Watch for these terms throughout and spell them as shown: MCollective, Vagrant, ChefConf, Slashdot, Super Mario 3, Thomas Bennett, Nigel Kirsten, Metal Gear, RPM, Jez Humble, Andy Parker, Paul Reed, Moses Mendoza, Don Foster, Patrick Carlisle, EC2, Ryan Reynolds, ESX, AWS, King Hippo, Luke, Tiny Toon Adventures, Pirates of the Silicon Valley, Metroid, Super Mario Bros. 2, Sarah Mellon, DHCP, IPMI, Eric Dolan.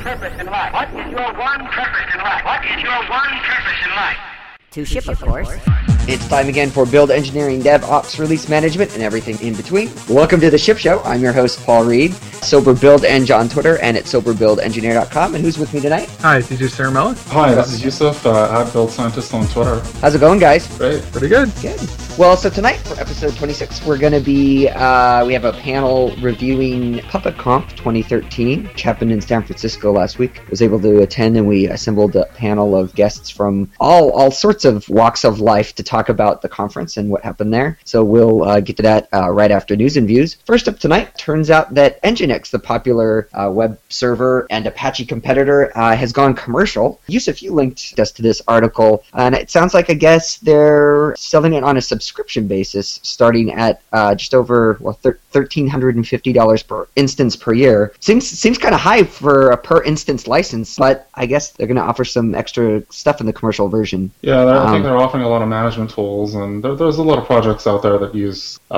purpose in life? What is your one purpose in life? What is your one purpose in life? To ship, of course. It's time again for build engineering, DevOps, release management, and everything in between. Welcome to the Ship Show. I'm your host, Paul Reed, SoberBuildEng on Twitter and at SoberBuildEngineer.com. And who's with me tonight? Hi, this is Sarah Mellon. Hi, this is Yusuf, at Build Scientist on Twitter. How's it going, guys? Great. Pretty good. Good. Well, so tonight for episode 26, we're going to be, we have a panel reviewing PuppetConf 2013, which happened in San Francisco last week. I was able to attend, and we assembled a panel of guests from all sorts of walks of life to talk about the conference and what happened there. So we'll get to that right after news and views. First up tonight, turns out that Nginx, the popular web server and Apache competitor, has gone commercial. Yusuf, you linked us to this article, and it sounds like, I guess, they're selling it on a subscription basis, starting at just over $1,350 per instance per year. Seems kind of high for a per instance license, but I guess they're going to offer some extra stuff in the commercial version. Yeah, I think they're offering a lot of management tools, and there's a lot of projects out there that use, the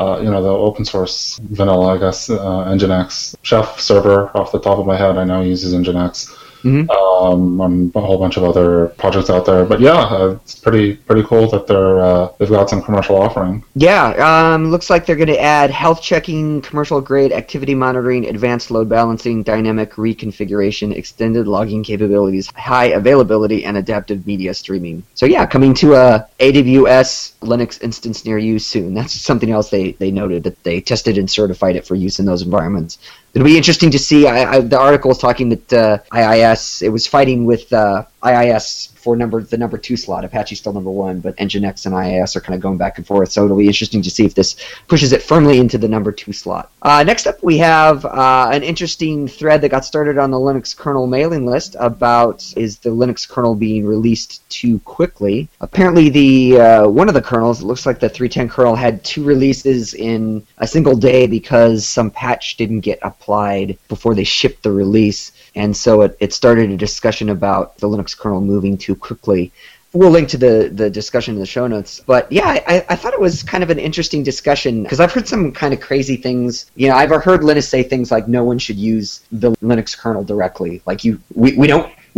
open source vanilla, I guess, Nginx. Chef server, off the top of my head, I know uses Nginx. Mm-hmm. And a whole bunch of other projects out there, but yeah, it's pretty cool that they've got some commercial offering. Yeah, looks like they're going to add health checking, commercial grade activity monitoring, advanced load balancing, dynamic reconfiguration, extended logging capabilities, high availability, and adaptive media streaming. So yeah, coming to a AWS Linux instance near you soon. That's something else they noted, that they tested and certified it for use in those environments. It'll be interesting to see. The article was talking that IIS, it was fighting with IIS for the number two slot. Apache's still number one, but Nginx and IIS are kind of going back and forth, so it'll be interesting to see if this pushes it firmly into the number two slot. Next up, we have an interesting thread that got started on the Linux kernel mailing list about, is the Linux kernel being released too quickly? Apparently, the one of the kernels, it looks like the 3.10 kernel, had two releases in a single day because some patch didn't get applied before they shipped the release, and so it started a discussion about the Linux kernel moving too quickly. We'll link to the discussion in the show notes. But yeah, I thought it was kind of an interesting discussion, because I've heard some kind of crazy things. You know, I've heard Linus say things like, no one should use the Linux kernel directly. Like, we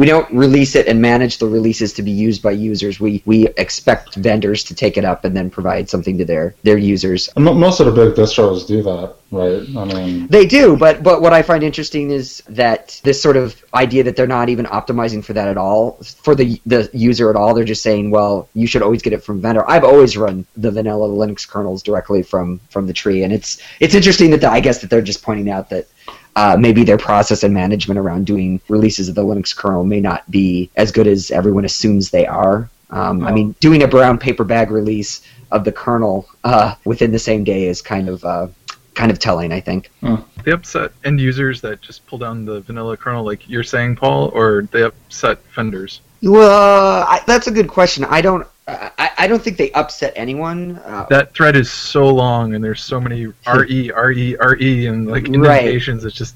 don't release it and manage the releases to be used by users. We expect vendors to take it up and then provide something to their users. Most of the big distros do that, right? I mean, they do, but what I find interesting is that this sort of idea that they're not even optimizing for that at all, for the user at all. They're just saying, well, you should always get it from vendor. I've always run the vanilla Linux kernels directly from the tree, and it's interesting that I guess that they're just pointing out that maybe their process and management around doing releases of the Linux kernel may not be as good as everyone assumes they are. I mean, doing a brown paper bag release of the kernel within the same day is kind of telling, I think. They upset end users that just pull down the vanilla kernel, like you're saying, Paul, or they upset vendors? Well, that's a good question. I don't think they upset anyone. That thread is so long, and there's so many RE, and like innovations. Right. It's just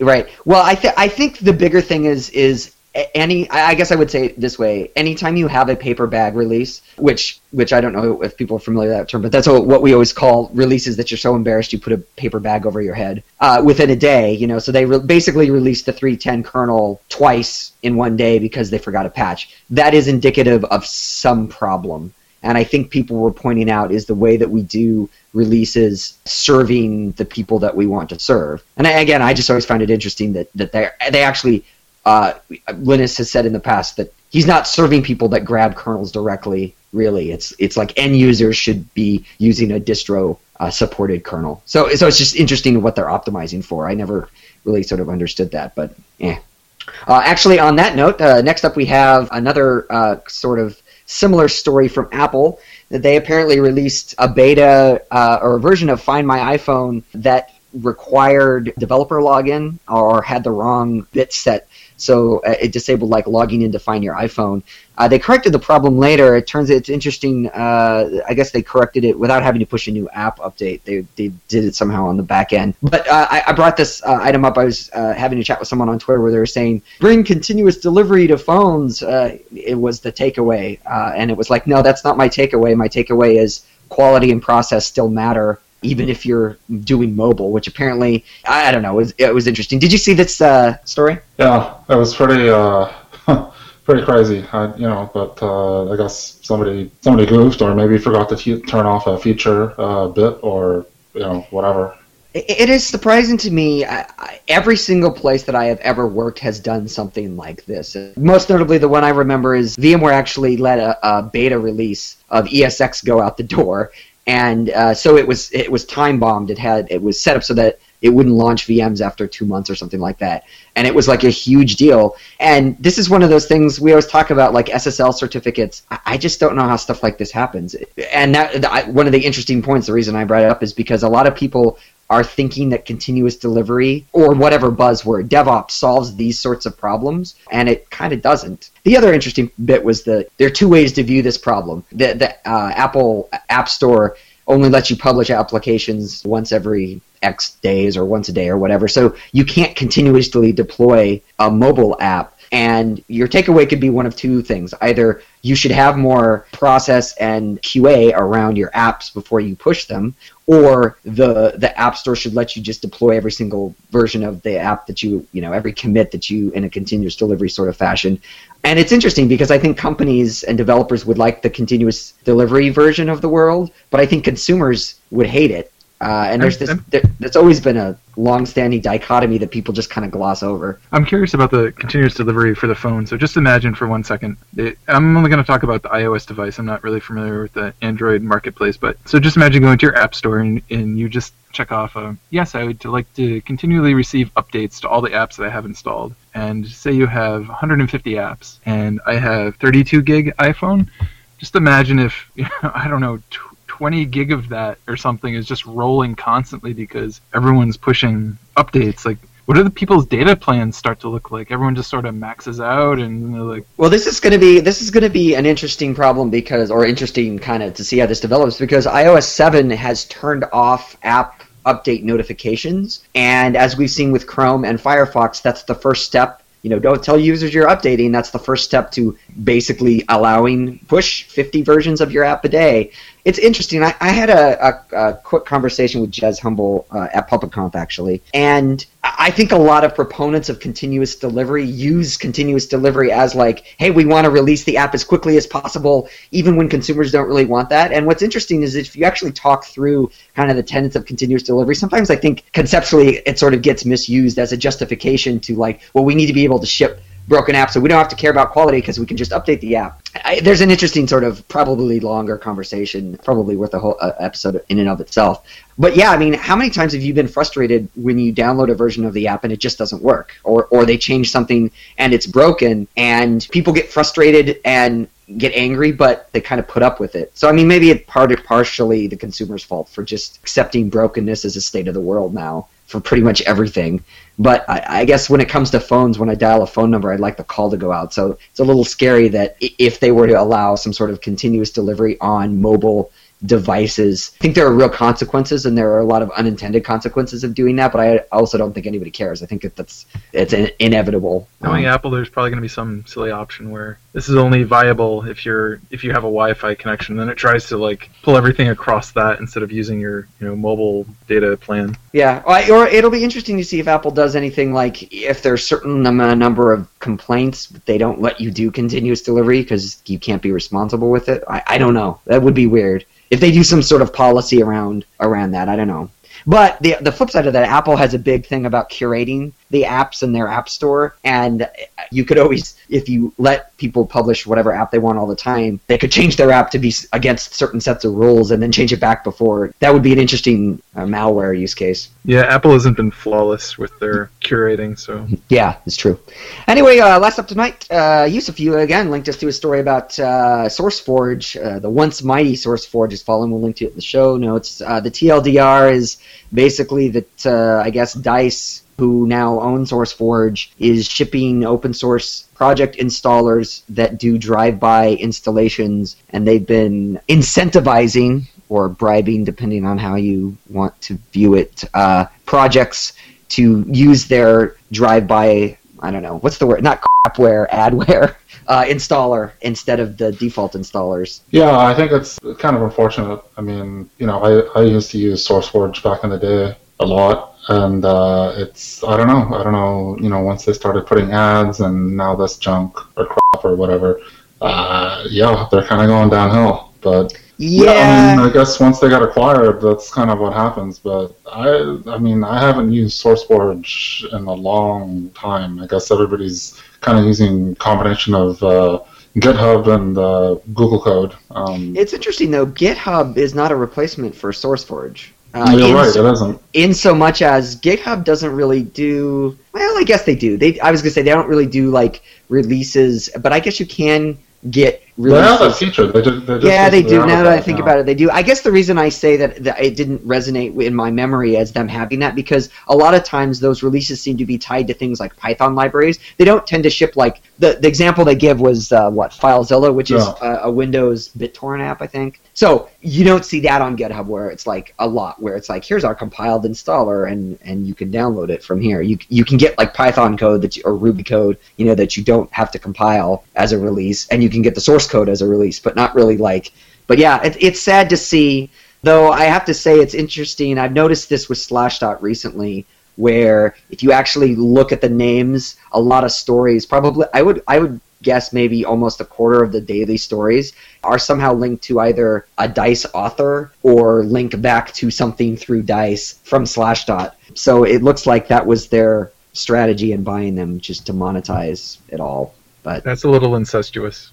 right. Well, I think the bigger thing is any. I guess I would say it this way: anytime you have a paper bag release, which I don't know if people are familiar with that term, but that's what we always call releases that you're so embarrassed you put a paper bag over your head within a day. You know, so they basically released the 3.10 kernel twice in one day because they forgot a patch. That is indicative of some problem. And I think people were pointing out is the way that we do releases serving the people that we want to serve. And again, I just always find it interesting that they actually, Linus has said in the past that he's not serving people that grab kernels directly, really. It's like end users should be using a distro supported kernel. So it's just interesting what they're optimizing for. I never really sort of understood that, but yeah. Actually, on that note, next up we have another sort of similar story from Apple. They apparently released a beta or a version of Find My iPhone that required developer login or had the wrong bit set. So it disabled like logging in to Find Your iPhone. They corrected the problem later. It turns out it's interesting. I guess they corrected it without having to push a new app update. They did it somehow on the back end. But I brought this item up. I was having a chat with someone on Twitter where they were saying, bring continuous delivery to phones. It was the takeaway. And it was like, no, that's not my takeaway. My takeaway is quality and process still matter. even if you're doing mobile, which apparently, I don't know, it was interesting. Did you see this story? Yeah, it was pretty pretty crazy, I guess somebody goofed or maybe forgot to turn off a feature bit or, whatever. It is surprising to me. Every single place that I have ever worked has done something like this. Most notably, the one I remember is VMware actually let a beta release of ESX go out the door, and so it was time bombed. It was set up so that it wouldn't launch VMs after 2 months or something like that, and it was like a huge deal. And this is one of those things we always talk about, like SSL certificates. I just don't know how stuff like this happens. And one of the interesting points, the reason I brought it up, is because a lot of people are thinking that continuous delivery or whatever buzzword, DevOps, solves these sorts of problems, and it kind of doesn't. The other interesting bit was that there are two ways to view this problem. The Apple App Store only lets you publish applications once every X days or once a day or whatever, so you can't continuously deploy a mobile app. And your takeaway could be one of two things. Either you should have more process and QA around your apps before you push them, or the App Store should let you just deploy every single version of the app that you every commit that you in a continuous delivery sort of fashion. And it's interesting because I think companies and developers would like the continuous delivery version of the world, but I think consumers would hate it. And that's always been a long-standing dichotomy that people just kind of gloss over. I'm curious about the continuous delivery for the phone. So just imagine for 1 second, I'm only going to talk about the iOS device. I'm not really familiar with the Android marketplace, but so just imagine going to your app store and you just check off, yes, I would like to continually receive updates to all the apps that I have installed. And say you have 150 apps, and I have 32 gig iPhone. Just imagine if, 20 gig of that or something is just rolling constantly because everyone's pushing updates. Like, what do the people's data plans start to look like? Everyone just sort of maxes out, and they're like, "Well, this is going to be an interesting problem interesting kind of to see how this develops because iOS 7 has turned off app update notifications, and as we've seen with Chrome and Firefox, that's the first step. Don't tell users you're updating. That's the first step to basically allowing push 50 versions of your app a day. It's interesting. I had a quick conversation with Jez Humble at PuppetConf, actually. And I think a lot of proponents of continuous delivery use continuous delivery as like, hey, we want to release the app as quickly as possible, even when consumers don't really want that. And what's interesting is if you actually talk through kind of the tenets of continuous delivery, sometimes I think conceptually it sort of gets misused as a justification to like, well, we need to be able to ship broken app, so we don't have to care about quality because we can just update the app. There's an interesting sort of probably longer conversation, probably worth a whole episode in and of itself. But yeah, I mean, how many times have you been frustrated when you download a version of the app and it just doesn't work? Or they change something and it's broken and people get frustrated and get angry, but they kind of put up with it. So I mean, maybe it's partially the consumer's fault for just accepting brokenness as a state of the world now for pretty much everything. But I guess when it comes to phones, when I dial a phone number, I'd like the call to go out. So it's a little scary that if they were to allow some sort of continuous delivery on mobile devices, I think there are real consequences, and there are a lot of unintended consequences of doing that, but I also don't think anybody cares. I think it's inevitable. Knowing Apple, there's probably going to be some silly option where this is only viable if you have a Wi-Fi connection, then it tries to like pull everything across that instead of using your mobile data plan. Yeah, or it'll be interesting to see if Apple does anything like if there's a certain number of complaints, but they don't let you do continuous delivery because you can't be responsible with it. I don't know. That would be weird. If they do some sort of policy around that, I don't know. But the flip side of that, Apple has a big thing about curating the apps in their app store, and you could always, if you let people publish whatever app they want all the time, they could change their app to be against certain sets of rules and then change it back before. That would be an interesting malware use case. Yeah, Apple hasn't been flawless with their curating, so. Yeah, it's true. Anyway, last up tonight, Yusuf, you again linked us to a story about SourceForge. The once mighty SourceForge is fallen. We'll link to it in the show notes. The TLDR is basically that, I guess, DICE, who now owns SourceForge, is shipping open source project installers that do drive-by installations, and they've been incentivizing or bribing, depending on how you want to view it, projects to use their drive-by, I don't know, what's the word? Not crapware, adware. installer instead of the default installers. Yeah, I think it's kind of unfortunate. I mean, you know, I used to use SourceForge back in the day a lot, and it's, I don't know, you know, once they started putting ads and now this junk or crap or whatever, yeah, they're kind of going downhill, but... Yeah, I mean, I guess once they got acquired, that's kind of what happens. But I mean, I haven't used SourceForge in a long time. I guess everybody's kind of using a combination of GitHub and Google Code. It's interesting, though. GitHub is not a replacement for SourceForge. You're right, it isn't. In so much as GitHub doesn't really do... Well, I guess they do. I was going to say they don't really do, like, releases, but I guess you can... get really that feature. They do. Now that I think about it, they do. I guess the reason I say that it didn't resonate in my memory as them having that, because a lot of times those releases seem to be tied to things like Python libraries. They don't tend to ship like the example they give was FileZilla, which is a Windows BitTorrent app, I think. So you don't see that on GitHub where it's like a lot, where it's like, here's our compiled installer and you can download it from here. You can get like Python code or Ruby code, you know, that you don't have to compile as a release, and you can get the source code as a release, but not really like... But yeah, it's sad to see, though I have to say it's interesting. I've noticed this with Slashdot recently, where if you actually look at the names, a lot of stories, probably, I would guess maybe almost a quarter of the daily stories are somehow linked to either a DICE author or link back to something through DICE from Slashdot. So it looks like that was their strategy in buying them, just to monetize it all. But that's a little incestuous.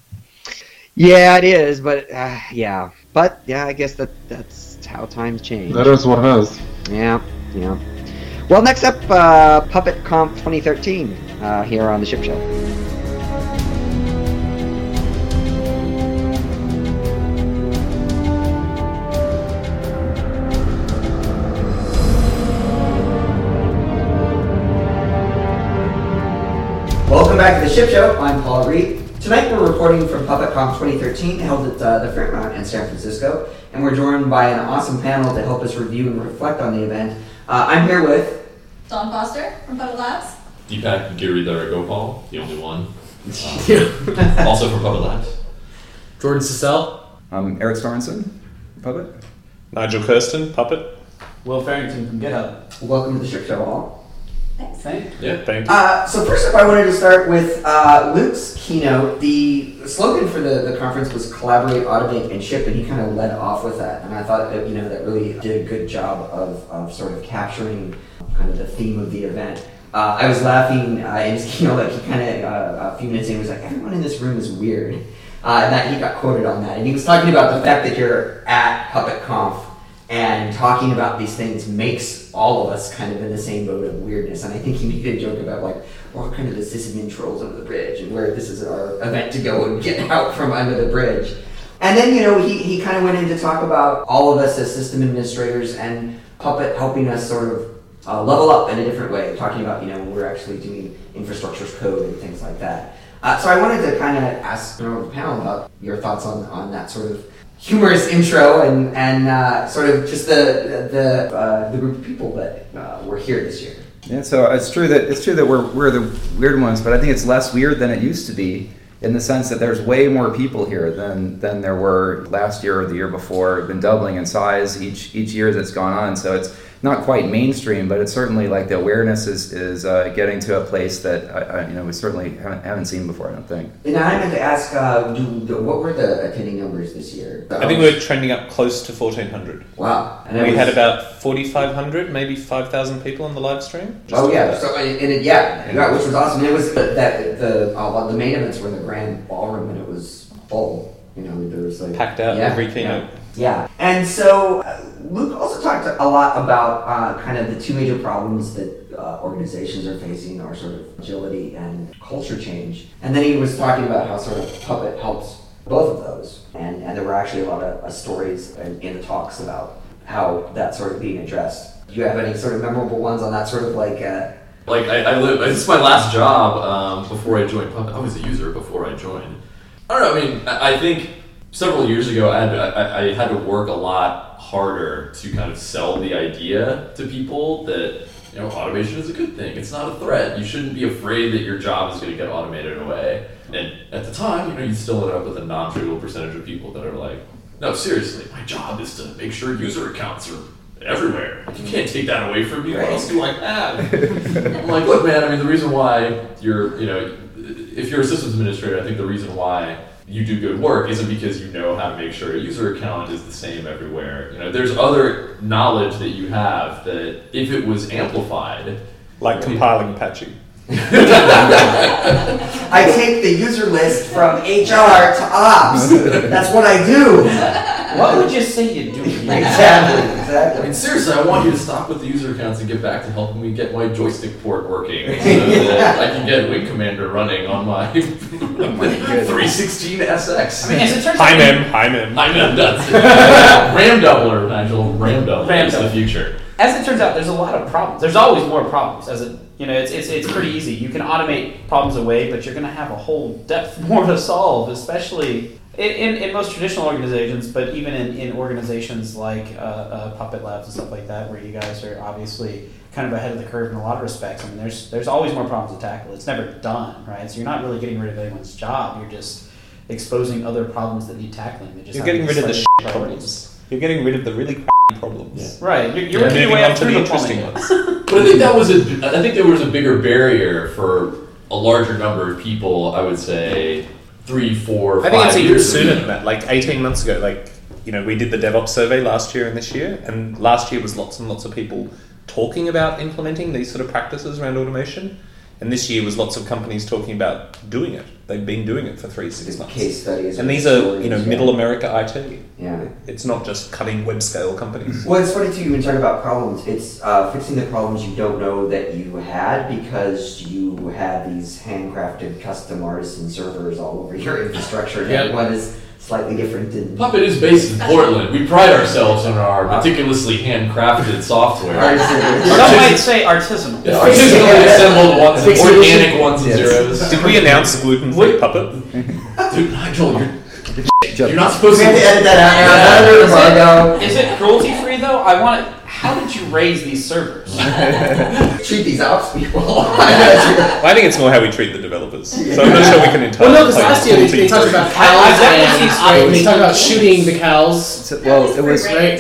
Yeah, it is. But yeah, I guess that's how times change. That is what it is. Yeah. Well, next up, PuppetConf 2013 here on the Ship Show. Welcome back to the Ship Show. I'm Paul Reed. Tonight we're reporting from PuppetConf 2013 held at the Fairmount in San Francisco, and we're joined by an awesome panel to help us review and reflect on the event. I'm here with... Don Foster from Puppet Labs. Deepak Giri Gopal, the only one. Also from Puppet Labs. Jordan Cecil. Eric Sorensen, Puppet. Nigel Kirsten, Puppet. Will Farrington from GitHub. Welcome to the Ship Show, all. Thanks. Thank you. So first up, I wanted to start with Luke's keynote. The slogan for the conference was "Collaborate, Automate, and Ship," and he kind of led off with that. And I thought that, you know, that really did a good job of sort of capturing kind of the theme of the event. I was laughing in his keynote, like he kind of a few minutes in was like, "Everyone in this room is weird," and that he got quoted on that. And he was talking about the fact that you're at PuppetConf. And talking about these things makes all of us kind of in the same boat of weirdness. And I think he made a joke about, like, well, kind of the sysadmin trolls under the bridge and where this is our event to go and get out from under the bridge. And then, you know, he kind of went in to talk about all of us as system administrators and Puppet helping us sort of level up in a different way, talking about, you know, when we're actually doing infrastructure code and things like that. So I wanted to kind of ask the panel about your thoughts on that sort of humorous intro and sort of just the group of people that were here this year. Yeah, so it's true that we're the weird ones, but I think it's less weird than it used to be in the sense that there's way more people here than there were last year or the year before. It's been doubling in size each year that's gone on, so it's not quite mainstream, but it's certainly like the awareness is getting to a place that you know, we certainly haven't seen before, I don't think. And I meant to ask, what were the attending numbers this year? I think we were trending up close to 1,400. Wow! And we had about 4,500, maybe 5,000 people on the live stream. Which was awesome. And it was the main events were in the grand ballroom, and it was full. You know, there was like packed out every keynote. Yeah, and so Luke also talked a lot about kind of the two major problems that organizations are facing are sort of agility and culture change. And then he was talking about how sort of Puppet helps both of those. And there were actually a lot of stories in the talks about how that's sort of being addressed. Do you have any sort of memorable ones on that sort of like... this is my last job before I joined Puppet. I was a user before I joined. I don't know, I mean, I think... Several years ago, I had to work a lot harder to kind of sell the idea to people that you know, automation is a good thing. It's not a threat. You shouldn't be afraid that your job is going to get automated away. And at the time, you know, you still end up with a non-trivial percentage of people that are like, no, seriously, my job is to make sure user accounts are everywhere. You can't take that away from me. What else do I have? I'm like, look, man, I mean, the reason why you're, you know, if you're a systems administrator, I think the reason why you do good work isn't because you know how to make sure a user account is the same everywhere. You know, there's other knowledge that you have that if it was amplified... Like compiling Apache. I take the user list from HR to ops. That's what I do. What would you say you do? Exactly. I mean, seriously, I want you to stop with the user accounts and get back to helping me get my joystick port working so that I can get Wing Commander running on my 316 SX. I mean, as it turns out, I'm in. That's RAM doubler, Nigel. RAM doubler is the future. As it turns out, there's a lot of problems. There's always more problems. As it, you know, it's pretty easy. You can automate problems away, but you're going to have a whole depth more to solve, especially. In most traditional organizations, but even in organizations like Puppet Labs and stuff like that, where you guys are obviously kind of ahead of the curve in a lot of respects. I mean, there's always more problems to tackle. It's never done, right? So you're not really getting rid of anyone's job. You're just exposing other problems that need tackling. They just you're getting rid of the shit problems. You're getting rid of the really crappy problems. Yeah. Right. You're working your way up to the interesting ones. But I think there was a bigger barrier for a larger number of people, I would say. 3, 4, 5 I think it's even sooner than that. Like 18 months ago, like, you know, we did the DevOps survey last year and this year, and last year was lots and lots of people talking about implementing these sort of practices around automation, and this year was lots of companies talking about doing it. They've been doing it for 3-6 months. Case studies. And these are, you know, middle America IT. Yeah. It's not just cutting web scale companies. Well, it's funny too, when you talk about problems, it's fixing the problems you don't know that you had because you had these handcrafted custom artisan servers all over your infrastructure. And One is slightly different. Puppet is based in Portland. We pride ourselves on our meticulously handcrafted software. Some might say artisanal. Yeah, artisanally assembled ones and organic ones and zeros. Did we announce gluten-free Puppet? Dude, Nigel, you're not supposed to edit that out. Is it cruelty-free though? I want it. How did you raise these servers? Treat these ops people. I think it's more how we treat the developers. So I'm not sure we can entirely. Well, no, because last year they talked about cows. They talked about shooting the cows. Well, it was right.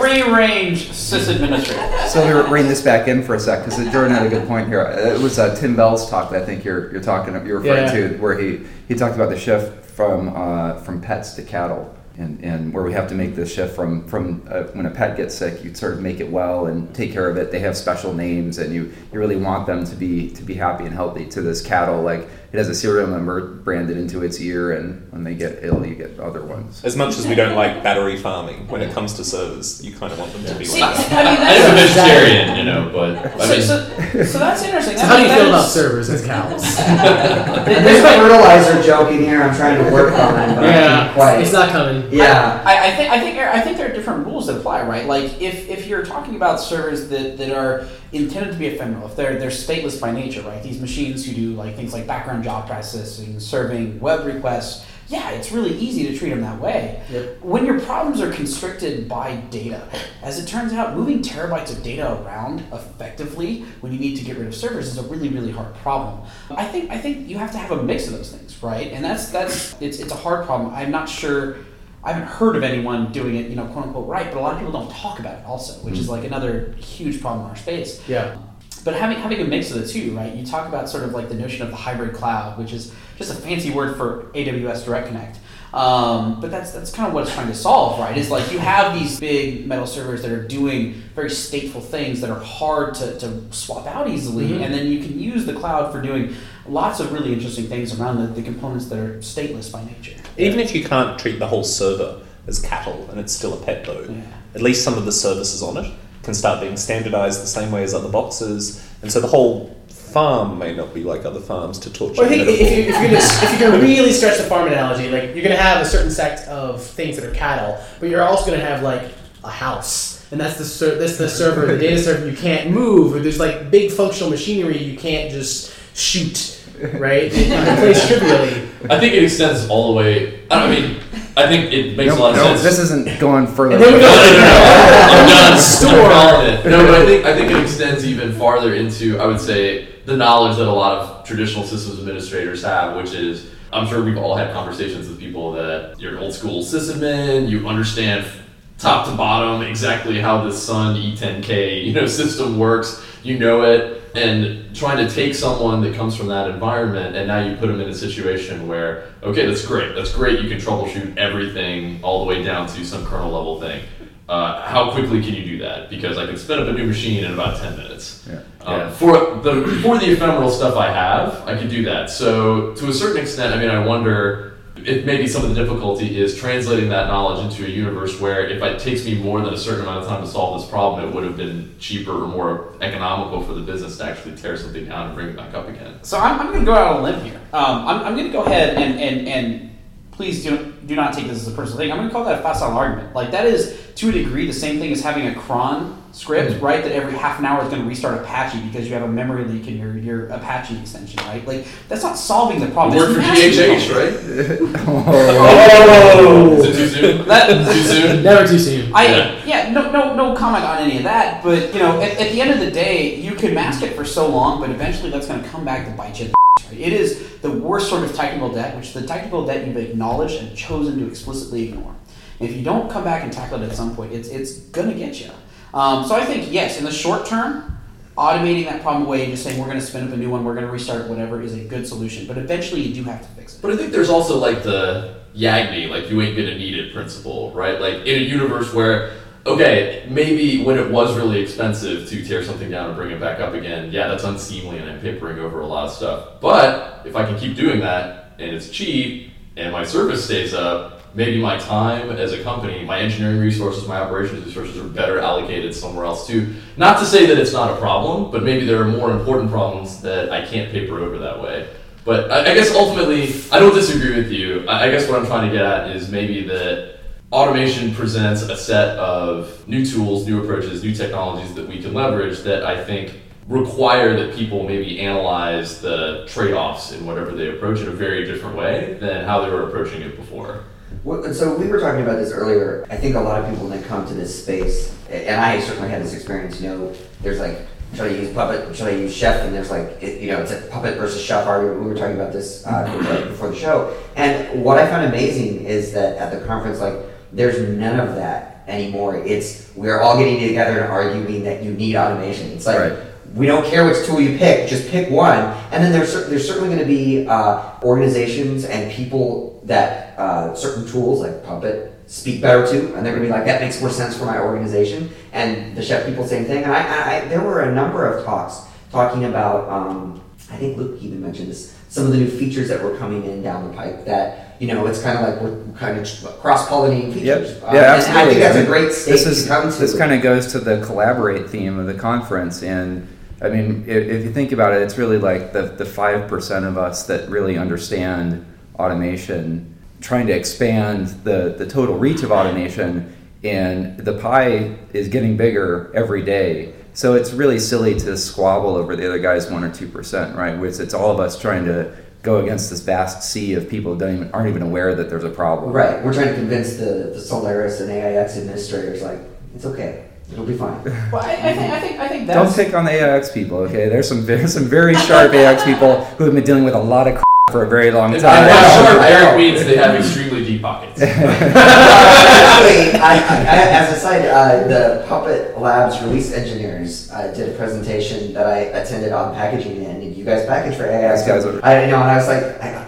Free range sysadministrator. So we were bringing this back in for a sec because Jordan had a good point here. It was Tim Bell's talk that I think you're referring to, where he talked about the shift from pets to cattle. And where we have to make this shift from when a pet gets sick, you sort of make it well and take care of it. They have special names, and you really want them to be happy and healthy. To this cattle, like it has a serial number branded into its ear, and when they get ill, you get other ones. As much as we don't like battery farming, when it comes to servers, you kind of want them to be like that. I'm a vegetarian, you know, but... I mean. So that's interesting. So how do you feel about servers as cows? There's a fertilizer joke in here I'm trying to work on, but I'm quiet. It's not coming. Yeah, I think there are different rules that apply, right? Like if you're talking about servers that are intended to be ephemeral, if they're stateless by nature, right? These machines who do like things like background job processing, serving web requests, yeah, it's really easy to treat them that way. Yep. When your problems are constricted by data, as it turns out, moving terabytes of data around effectively when you need to get rid of servers is a really, really hard problem. I think you have to have a mix of those things, right? And that's it's a hard problem. I'm not sure. I haven't heard of anyone doing it, you know, quote unquote right, but a lot of people don't talk about it also, which is like another huge problem in our space. Yeah. But having a mix of the two, right? You talk about sort of like the notion of the hybrid cloud, which is just a fancy word for AWS Direct Connect. But that's kind of what it's trying to solve, right? Is like you have these big metal servers that are doing very stateful things that are hard to swap out easily, and then you can use the cloud for doing lots of really interesting things around the components that are stateless by nature. Even if you can't treat the whole server as cattle, and it's still a pet though, at least some of the services on it can start being standardized the same way as other boxes, and so the whole farm may not be like other farms to torture. Well, I think if you're going to really stretch the farm analogy, like you're going to have a certain sect of things that are cattle, but you're also going to have like a house, and that's the server, the data server you can't move. Or there's like big functional machinery you can't just shoot, right? You can place trivially. I think it extends all the way. I mean, I think it makes a lot of sense. This isn't going further. No, but I think it extends even farther into, I would say, the knowledge that a lot of traditional systems administrators have, which is, I'm sure we've all had conversations with people that you're an old school sysadmin, you understand top to bottom exactly how the Sun E10K system works, it, and trying to take someone that comes from that environment and now you put them in a situation where, okay, that's great, you can troubleshoot everything all the way down to some kernel level thing. How quickly can you do that? Because I can spin up a new machine in about 10 minutes. Yeah. For the ephemeral stuff I have, I can do that. So to a certain extent, I wonder if maybe some of the difficulty is translating that knowledge into a universe where if it takes me more than a certain amount of time to solve this problem, it would have been cheaper or more economical for the business to actually tear something down and bring it back up again. So I'm going to go out on a limb here. I'm going to go ahead and please do not take this as a personal thing. I'm going to call that a facile argument. Like, that is, to a degree, the same thing as having a cron script, right? That every half an hour is going to restart Apache because you have a memory leak in your Apache extension, right? Like, that's not solving the problem. Word for PHH, right? Oh. Is it too soon? Too soon? Never too soon. No comment on any of that. But, at the end of the day, you could mask it for so long, but eventually that's going to come back to bite you in the ass, right? It is the worst sort of technical debt, which is the technical debt you've acknowledged and chosen to explicitly ignore. If you don't come back and tackle it at some point, it's going to get you. So I think, yes, in the short term, automating that problem away and just saying we're going to spin up a new one, we're going to restart it, whatever, is a good solution. But eventually you do have to fix it. But I think there's also like the YAGNI, like you ain't going to need it principle, right? Like in a universe where, okay, maybe when it was really expensive to tear something down and bring it back up again, yeah, that's unseemly and I'm papering over a lot of stuff. But if I can keep doing that and it's cheap and my service stays up, maybe my time as a company, my engineering resources, my operations resources are better allocated somewhere else too. Not to say that it's not a problem, but maybe there are more important problems that I can't paper over that way. But I guess ultimately, I don't disagree with you. I guess what I'm trying to get at is maybe that automation presents a set of new tools, new approaches, new technologies that we can leverage that I think require that people maybe analyze the trade-offs in whatever they approach in a very different way than how they were approaching it before. So we were talking about this earlier. I think a lot of people, when they come to this space, and I certainly had this experience, there's like, should I use Puppet, should I use Chef? And there's like, it's a Puppet versus Chef argument. We were talking about this before the show. And what I found amazing is that at the conference, like, there's none of that anymore. It's, we're all getting together and arguing that you need automation. It's like, right. We don't care which tool you pick, just pick one. And then there's certainly going to be organizations and people that certain tools like Puppet speak better to, and they're going to be like, that makes more sense for my organization. And the Chef people, same thing. And there were a number of talks talking about, I think Luke even mentioned this, some of the new features that were coming in down the pipe that, it's kind of like we're kind of cross-pollinating features. Yep. Yeah, absolutely. I think that's a great state to come to. This kind of goes to the collaborate theme of the conference, and if you think about it, it's really like the 5% of us that really understand automation, trying to expand the total reach of automation, and the pie is getting bigger every day. So it's really silly to squabble over the other guy's 1 or 2%, right? Which it's all of us trying to go against this vast sea of people who aren't even aware that there's a problem. Right. We're trying to convince the Solaris and AIX administrators, like, it's okay. It'll be fine. Well, I think that's... Don't pick on the AIX people, okay? There's some very sharp AIX people who have been dealing with a lot of crap for a very long time. Sharp means they have extremely deep pockets. As a side, the Puppet Labs release engineers did a presentation that I attended on packaging, and you guys package for AIX. And I was like... because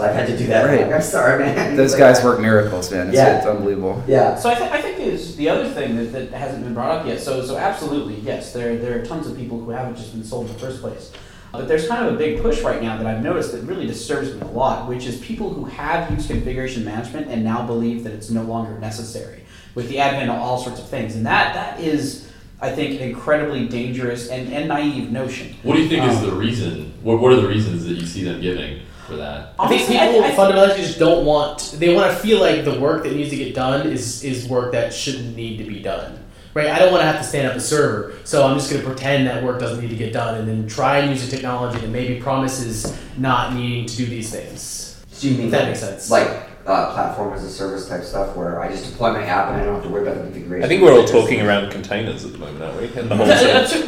I've had to do that. Right. I'm sorry, man. Those guys work miracles, man. It's unbelievable. Yeah. So I think is the other thing that hasn't been brought up yet. So absolutely, yes, there are tons of people who haven't just been sold in the first place. But there's kind of a big push right now that I've noticed that really disturbs me a lot, which is people who have used configuration management and now believe that it's no longer necessary with the advent of all sorts of things. And that is... I think an incredibly dangerous and naive notion. What do you think is the reason? What are the reasons that you see them giving for that? Honestly, I think people fundamentally just don't want. They want to feel like the work that needs to get done is work that shouldn't need to be done. Right? I don't want to have to stand up a server, so I'm just going to pretend that work doesn't need to get done, and then try and use a technology that maybe promises not needing to do these things. Do you mean that makes sense? Like platform as a service type stuff where I just deploy my app and I don't have to worry about the configuration. I think we're all talking around containers at the moment, aren't we? And the whole VMs,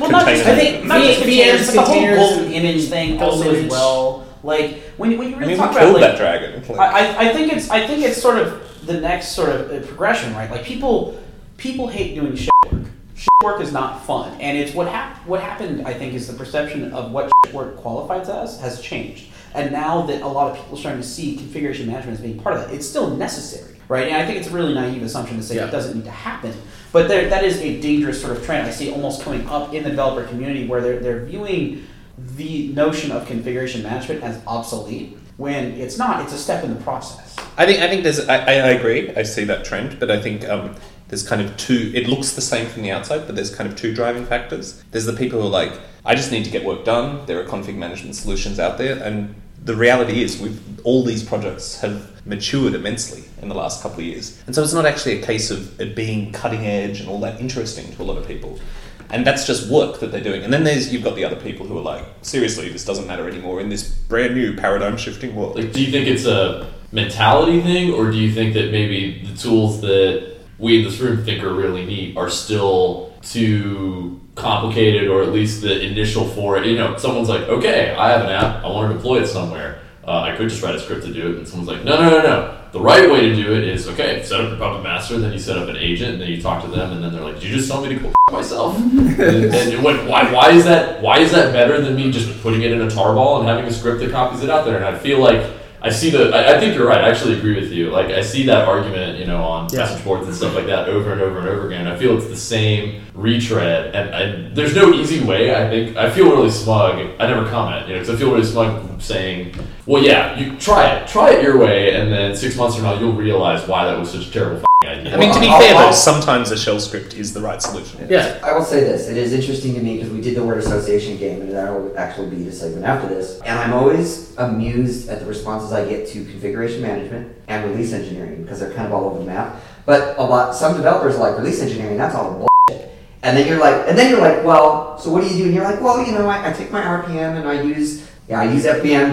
the whole golden image thing also as well. Like when you really talk about that dragon. Like, I think it's sort of the next sort of progression, right? Like people hate doing shit work. Shit work is not fun, and it's what happened. I think is the perception of what shit work qualifies as has changed. And now that a lot of people are starting to see configuration management as being part of that, it's still necessary, right? And I think it's a really naive assumption to say it doesn't need to happen. But that is a dangerous sort of trend I see almost coming up in the developer community where they're viewing the notion of configuration management as obsolete when it's not. It's a step in the process. I think there's I agree. I see that trend, but I think there's kind of two. It looks the same from the outside, but there's kind of two driving factors. There's the people who are like, I just need to get work done. There are config management solutions out there, and the reality is all these projects have matured immensely in the last couple of years. And so it's not actually a case of it being cutting edge and all that interesting to a lot of people. And that's just work that they're doing. And then you've got the other people who are like, seriously, this doesn't matter anymore in this brand new paradigm shifting world. Like, do you think it's a mentality thing, or do you think that maybe the tools that we in this room think are really neat are still too complicated, or at least the initial for it? You know, someone's like, okay, I have an app, I want to deploy it somewhere. I could just write a script to do it, and someone's like, no. The right way to do it is, okay, set up your Puppet Master, then you set up an agent, and then you talk to them, and then they're like, did you just tell me to go myself? and why is that better than me just putting it in a tarball and having a script that copies it out there? And I feel like I think you're right. I actually agree with you. Like, I see that argument, on message boards and stuff like that over and over and over again. I feel it's the same retread, and there's no easy way. I think I feel really smug. I never comment, because I feel really smug saying, well, yeah, you try it your way, and then 6 months from now you'll realize why that was such a terrible idea. I mean, to be fair, though, sometimes a shell script is the right solution. Yeah. I will say this. It is interesting to me because we did the word association game, and that will actually be a segment after this. And I'm always amused at the responses I get to configuration management and release engineering because they're kind of all over the map. But some developers are like, release engineering, that's all bullshit. And then you're like, well, so what do you do? And you're like, well, I take my RPM and I use FPM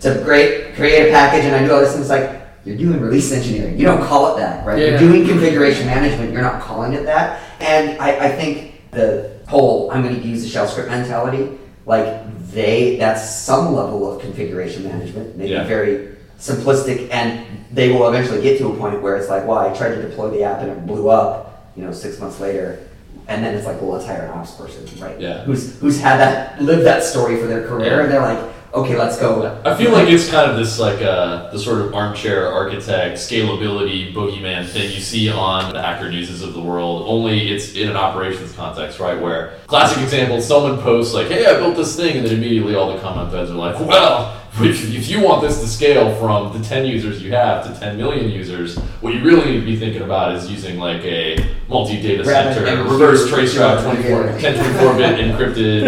to create a package, and I do all this, and it's like, you're doing release engineering. You don't call it that, right? Yeah. You're doing configuration management. You're not calling it that. And I think the whole, I'm going to use the shell script mentality, that's some level of configuration management, maybe very simplistic, and they will eventually get to a point where it's like, well, I tried to deploy the app and it blew up, 6 months later. And then it's like, well, let's hire an ops person, right? Yeah. Who's had lived that story for their career, and they're like, okay, let's go. I feel like it's kind of this the sort of armchair architect scalability boogeyman thing you see on the Hacker Newses of the world. Only it's in an operations context, right? Where classic example, someone posts like, "Hey, I built this thing," and then immediately all the comment threads are like, "Well, if you want this to scale from the 10 users you have to 10 million users, what you really need to be thinking about is using like a multi-data center, reverse traceroute, 1024-bit encrypted,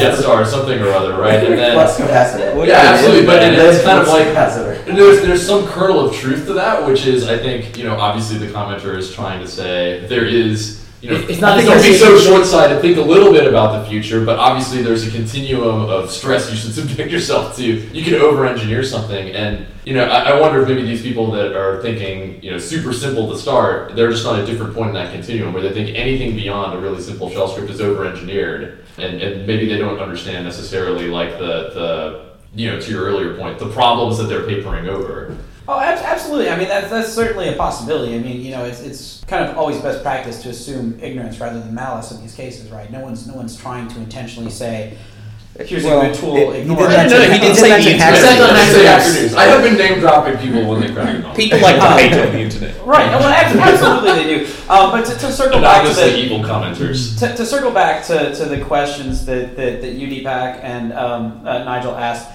Jetstar or something or other, right?" And then, plus capacitor. Yeah, absolutely. But it's kind of like there's some kernel of truth to that, which is, I think, obviously the commenter is trying to say there is. It's not don't be so short-sighted. Think a little bit about the future, but obviously there's a continuum of stress you should subject yourself to. You can over-engineer something, and I wonder if maybe these people that are thinking super simple to start, they're just on a different point in that continuum where they think anything beyond a really simple shell script is over-engineered, and maybe they don't understand necessarily like the to your earlier point, the problems that they're papering over. Oh, absolutely. I mean, that's certainly a possibility. I mean, it's kind of always best practice to assume ignorance rather than malice in these cases, right? No one's trying to intentionally say, here's a good tool, ignore it. No, he didn't say the hackers. I have been name dropping people when they crack them. People like to hate on the internet. Right. Well, absolutely they do. But to circle back to the evil commenters. To circle back to the questions that Unipac and Nigel asked.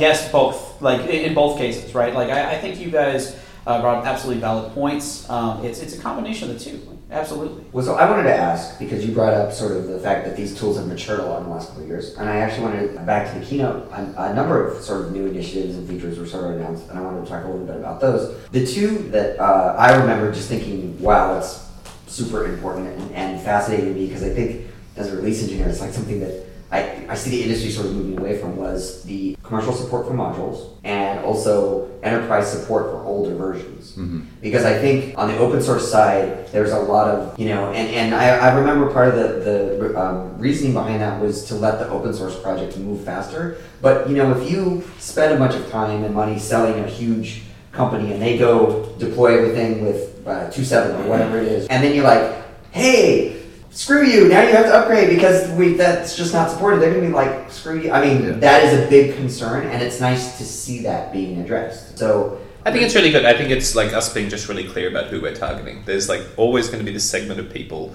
Yes, both. Like in both cases, right? Like I think you guys brought up absolutely valid points. It's a combination of the two, absolutely. Well, so I wanted to ask, because you brought up sort of the fact that these tools have matured a lot in the last couple of years, and I actually wanted to back to the keynote. A number of sort of new initiatives and features were sort of announced, and I wanted to talk a little bit about those. The two that I remember just thinking, wow, that's super important and fascinating to me, because I think as a release engineer, it's like something that I see the industry sort of moving away from was the commercial support for modules and also enterprise support for older versions. Mm-hmm. Because I think on the open source side, there's a lot of, and I remember part of the reasoning behind that was to let the open source project move faster. But, if you spend a bunch of time and money selling a huge company and they go deploy everything with 2.7 or whatever it is, and then you're like, hey, screw you, now you have to upgrade because that's just not supported. They're going to be like, screw you. That is a big concern, and it's nice to see that being addressed. So I think it's really good. I think it's like us being just really clear about who we're targeting. There's like always going to be this segment of people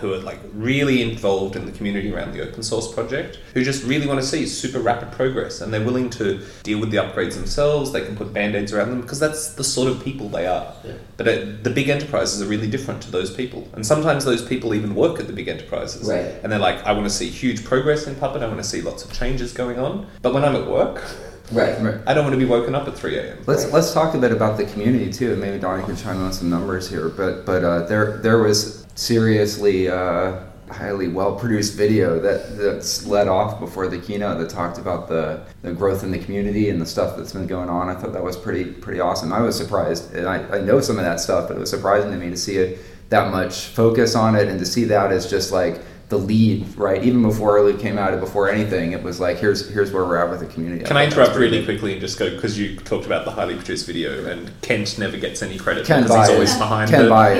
who are like really involved in the community around the open source project, who just really want to see super rapid progress, and they're willing to deal with the upgrades themselves. They can put band-aids around them because that's the sort of people they are. Yeah. But the big enterprises are really different to those people. And sometimes those people even work at the big enterprises. Right. And they're like, I want to see huge progress in Puppet. I want to see lots of changes going on. But when I'm at work... Right. I don't want to be woken up at 3 a.m. Let's talk a bit about the community too. Maybe Donnie can chime in on some numbers here, but there was seriously highly well-produced video that's led off before the keynote that talked about the growth in the community and the stuff that's been going on. I thought that was pretty awesome. I was surprised, and I know some of that stuff, but it was surprising to me to see it that much focus on it and to see that as just like the lead, right? Even before Luke came out and before anything, it was like, here's where we're at with the community. Can I interrupt really quickly and just go, because you talked about the highly produced video, and Kent never gets any credit because he's always behind the camera.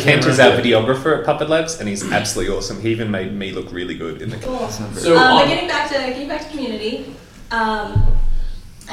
Kent is our videographer at Puppet Labs, and he's absolutely awesome. He even made me look really good in the camera. So getting back to community, I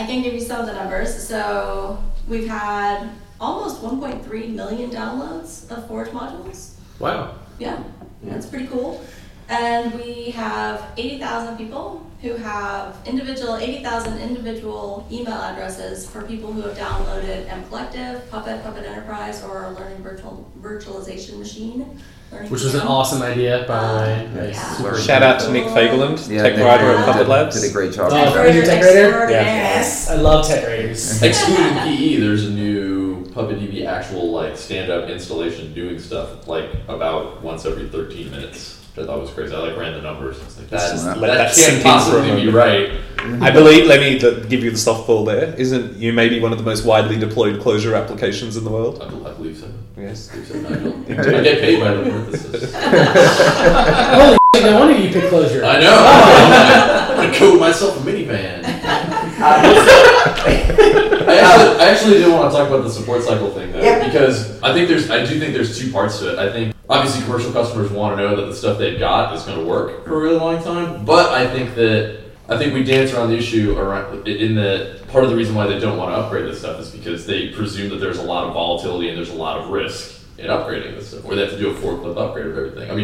can give you some of the numbers. So we've had almost 1.3 million downloads of Forge modules. Wow. Yeah. That's pretty cool. And we have 80,000 people who have 80,000 individual email addresses for people who have downloaded M Collective, Puppet, Puppet Enterprise, or Learning Virtualization Machine. Which was an awesome idea, by the way. Shout out to Nick Fageland, tech writer at Puppet Labs. Did a great job. Tech writer? Yes. I love tech writers. Excluding PE, there's a new PuppetDB actual stand-up installation doing stuff about once every 13 minutes, which I thought was crazy. I ran the numbers. It's like, that can't possibly be right. I believe, let me give you the softball there. Isn't you maybe one of the most widely deployed Clojure applications in the world? I believe so. Yes. I believe so. I get paid by the word this is. Holy shit, no wonder you picked Clojure. I know. I'm going to coat myself a minivan. I actually did want to talk about the support cycle thing, though, because I do think there's two parts to it. I think obviously commercial customers want to know that the stuff they've got is going to work for a really long time, but I think we dance around the issue part of the reason why they don't want to upgrade this stuff is because they presume that there's a lot of volatility and there's a lot of risk in upgrading this stuff, or they have to do a forklift upgrade of everything. I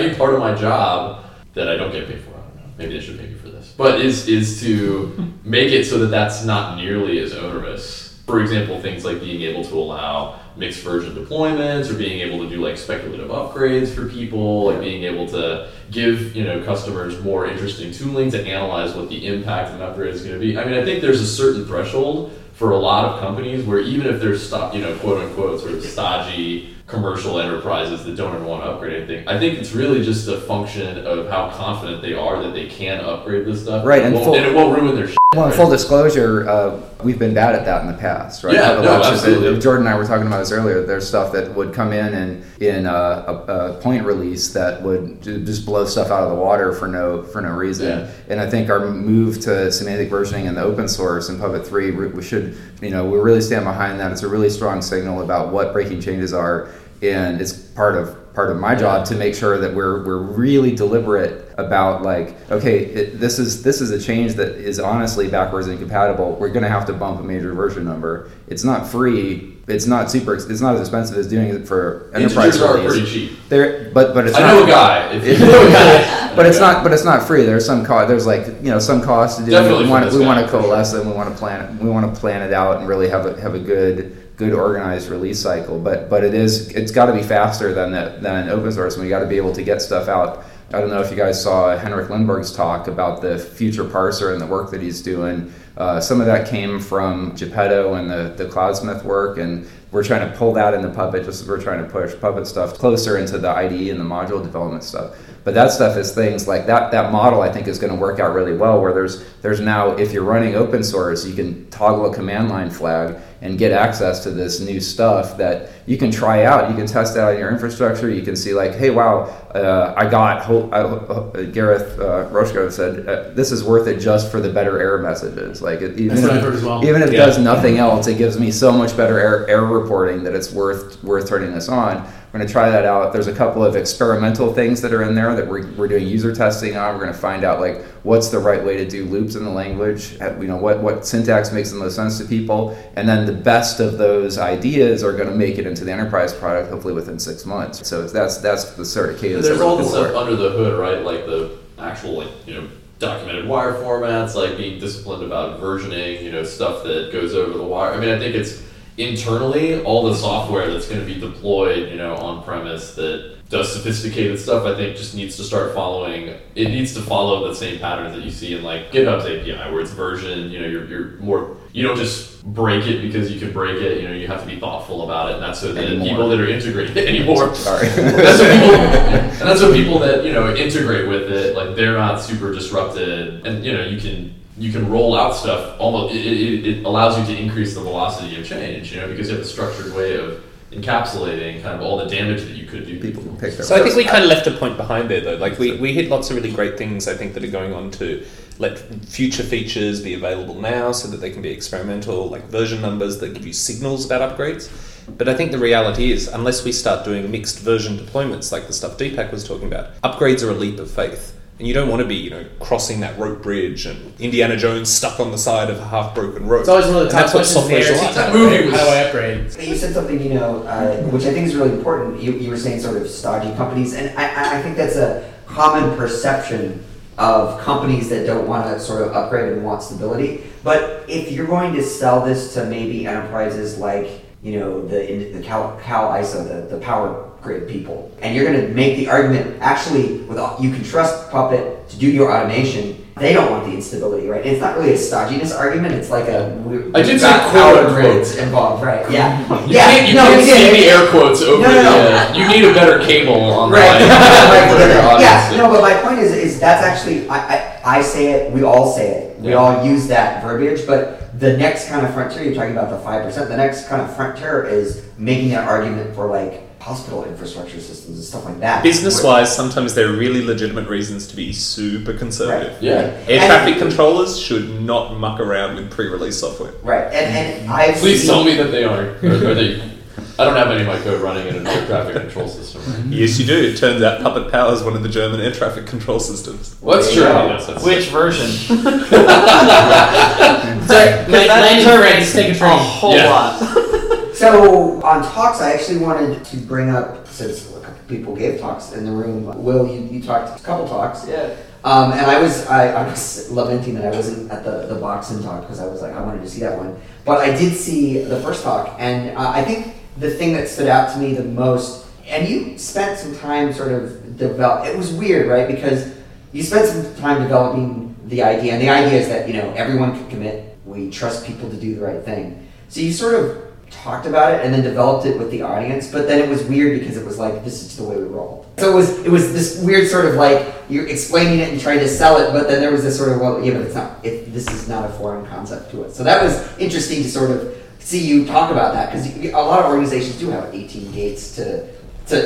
mean part of my job that I don't get paid for, I don't know, maybe they should pay me for this, but is to make it so that that's not nearly as onerous. For example, things like being able to allow mixed version deployments, or being able to do speculative upgrades for people, being able to give customers more interesting tooling to analyze what the impact of an upgrade is going to be. I think there's a certain threshold for a lot of companies where even if there's quote unquote sort of stodgy commercial enterprises that don't even want to upgrade anything, I think it's really just a function of how confident they are that they can upgrade this stuff. Right, and it won't ruin their shit. Well, in full disclosure, we've been bad at that in the past, right? Yeah, absolutely. Jordan and I were talking about this earlier. There's stuff that would come in a point release that would just blow stuff out of the water for no reason. Yeah. And I think our move to semantic versioning and the open source and Puppet 3, we should, we really stand behind that. It's a really strong signal about what breaking changes are, and it's part of my job to make sure that we're really deliberate about this is a change that is honestly backwards incompatible. We're going to have to bump a major version number. It's not free. It's not super. It's not as expensive as doing it for enterprise. Integers are pretty cheap. But it's not free. There's some cost. There's some cost to do. We want to coalesce and we want to plan it out and really have a good organized release cycle. But it's got to be faster than open source, and we got to be able to get stuff out. I don't know if you guys saw Henrik Lindberg's talk about the future parser and the work that he's doing. Some of that came from Geppetto and the Cloudsmith work, and We're trying to pull that into Puppet, just as we're trying to push Puppet stuff closer into the IDE and the module development stuff. But that stuff is things like that. That model, I think, is going to work out really well, where there's now, if you're running open source, you can toggle a command line flag and get access to this new stuff that you can try out. You can test out in your infrastructure. You can see like, hey, wow, Gareth Roshko said, this is worth it just for the better error messages. Like, even if it does nothing else, it gives me so much better error reporting that it's worth turning this on. We're going to try that out. There's a couple of experimental things that are in there that we're doing user testing on. We're going to find out like what's the right way to do loops in the language, what syntax makes the most sense to people. And then the best of those ideas are going to make it into the enterprise product, hopefully within 6 months. So that's the sort of cadence. There's all this stuff under the hood, right? Like the actual, documented wire formats, like being disciplined about versioning, stuff that goes over the wire. I mean, I think it's internally, all the software that's going to be deployed, on-premise that does sophisticated stuff, I think just needs to start following. It needs to follow the same patterns that you see in like GitHub's API, where it's version. You're more. You don't just break it because you can break it. You have to be thoughtful about it, and that's so that people that are integrated anymore. Sorry, that's what people that integrate with it, like they're not super disrupted, and you can roll out stuff almost. It allows you to increase the velocity of change, because you have a structured way of encapsulating kind of all the damage that you could do. People can pick that. So I think we kind of left a point behind there, though. Like we hit lots of really great things, I think, that are going on to let future features be available now so that they can be experimental, like version numbers that give you signals about upgrades. But I think the reality is, unless we start doing mixed version deployments, like the stuff Deepak was talking about, upgrades are a leap of faith. And you don't want to be, crossing that rope bridge and Indiana Jones stuck on the side of a half-broken road. It's always one of the top questions in the air. How do I upgrade? You said something, which I think is really important. You were saying sort of stodgy companies. And I think that's a common perception of companies that don't want to sort of upgrade and want stability. But if you're going to sell this to maybe enterprises like, the Cal ISO, the power grid people, and you're going to make the argument, actually, you can trust Puppet to do your automation. They don't want the instability, right? And it's not really a stodginess argument. It's like I did say power grids involved, right? Yeah. You can't see the air quotes over the you need a better cable on right. The line. Yeah, but my point is that's actually, I say it, we all say it. We all use that verbiage, but the next kind of frontier, you're talking about the 5%, the next kind of frontier is making that argument for like hospital infrastructure systems and stuff like that. Business-wise, sometimes there are really legitimate reasons to be super conservative. Right. Yeah. Air traffic controllers should not muck around with pre-release software. Right. And please tell me that they are. Or they, I don't have any of my code running in an air traffic control system. Yes, you do. It turns out Puppet powers one of the German air traffic control systems. What's true? Yeah. Which version? Mine's already taken for a whole lot. So on talks, I actually wanted to bring up, since a couple people gave talks in the room, Will, you talked a couple talks. Yeah. And I was lamenting that I wasn't at the Boxen talk because I was like, I wanted to see that one. But I did see the first talk, and I think the thing that stood out to me the most, and you spent some time sort of it was weird, right? Because you spent some time developing the idea, and the idea is that, everyone can commit. We trust people to do the right thing. So you sort of talked about it and then developed it with the audience, but then it was weird because it was like, this is the way we roll. So it was this weird sort of like, you're explaining it and trying to sell it, but then there was this sort of, but this is not a foreign concept to us. So that was interesting to sort of see you talk about that, because a lot of organizations do have 18 gates to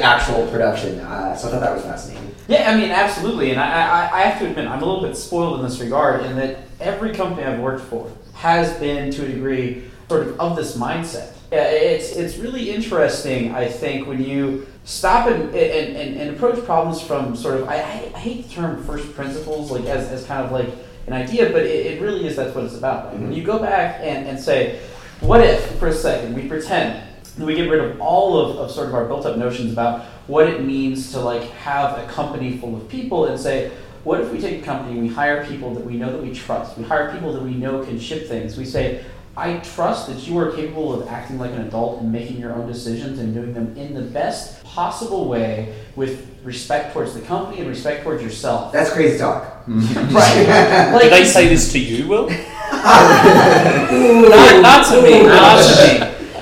actual production, so I thought that was fascinating. Yeah, I mean, absolutely, and I have to admit, I'm a little bit spoiled in this regard, in that every company I've worked for has been, to a degree, sort of this mindset. Yeah, it's really interesting, I think, when you stop and approach problems from sort of, I hate the term first principles, like as kind of like an idea, but it really is, that's what it's about. Right? Mm-hmm. When you go back and say, what if, for a second, we pretend that we get rid of all of sort of our built-up notions about what it means to like have a company full of people and say, what if we take a company and we hire people that we know that we trust, we hire people that we know can ship things, we say, I trust that you are capable of acting like an adult and making your own decisions and doing them in the best possible way with respect towards the company and respect towards yourself. That's crazy talk. Right. Did they say this to you, Will? Not to me.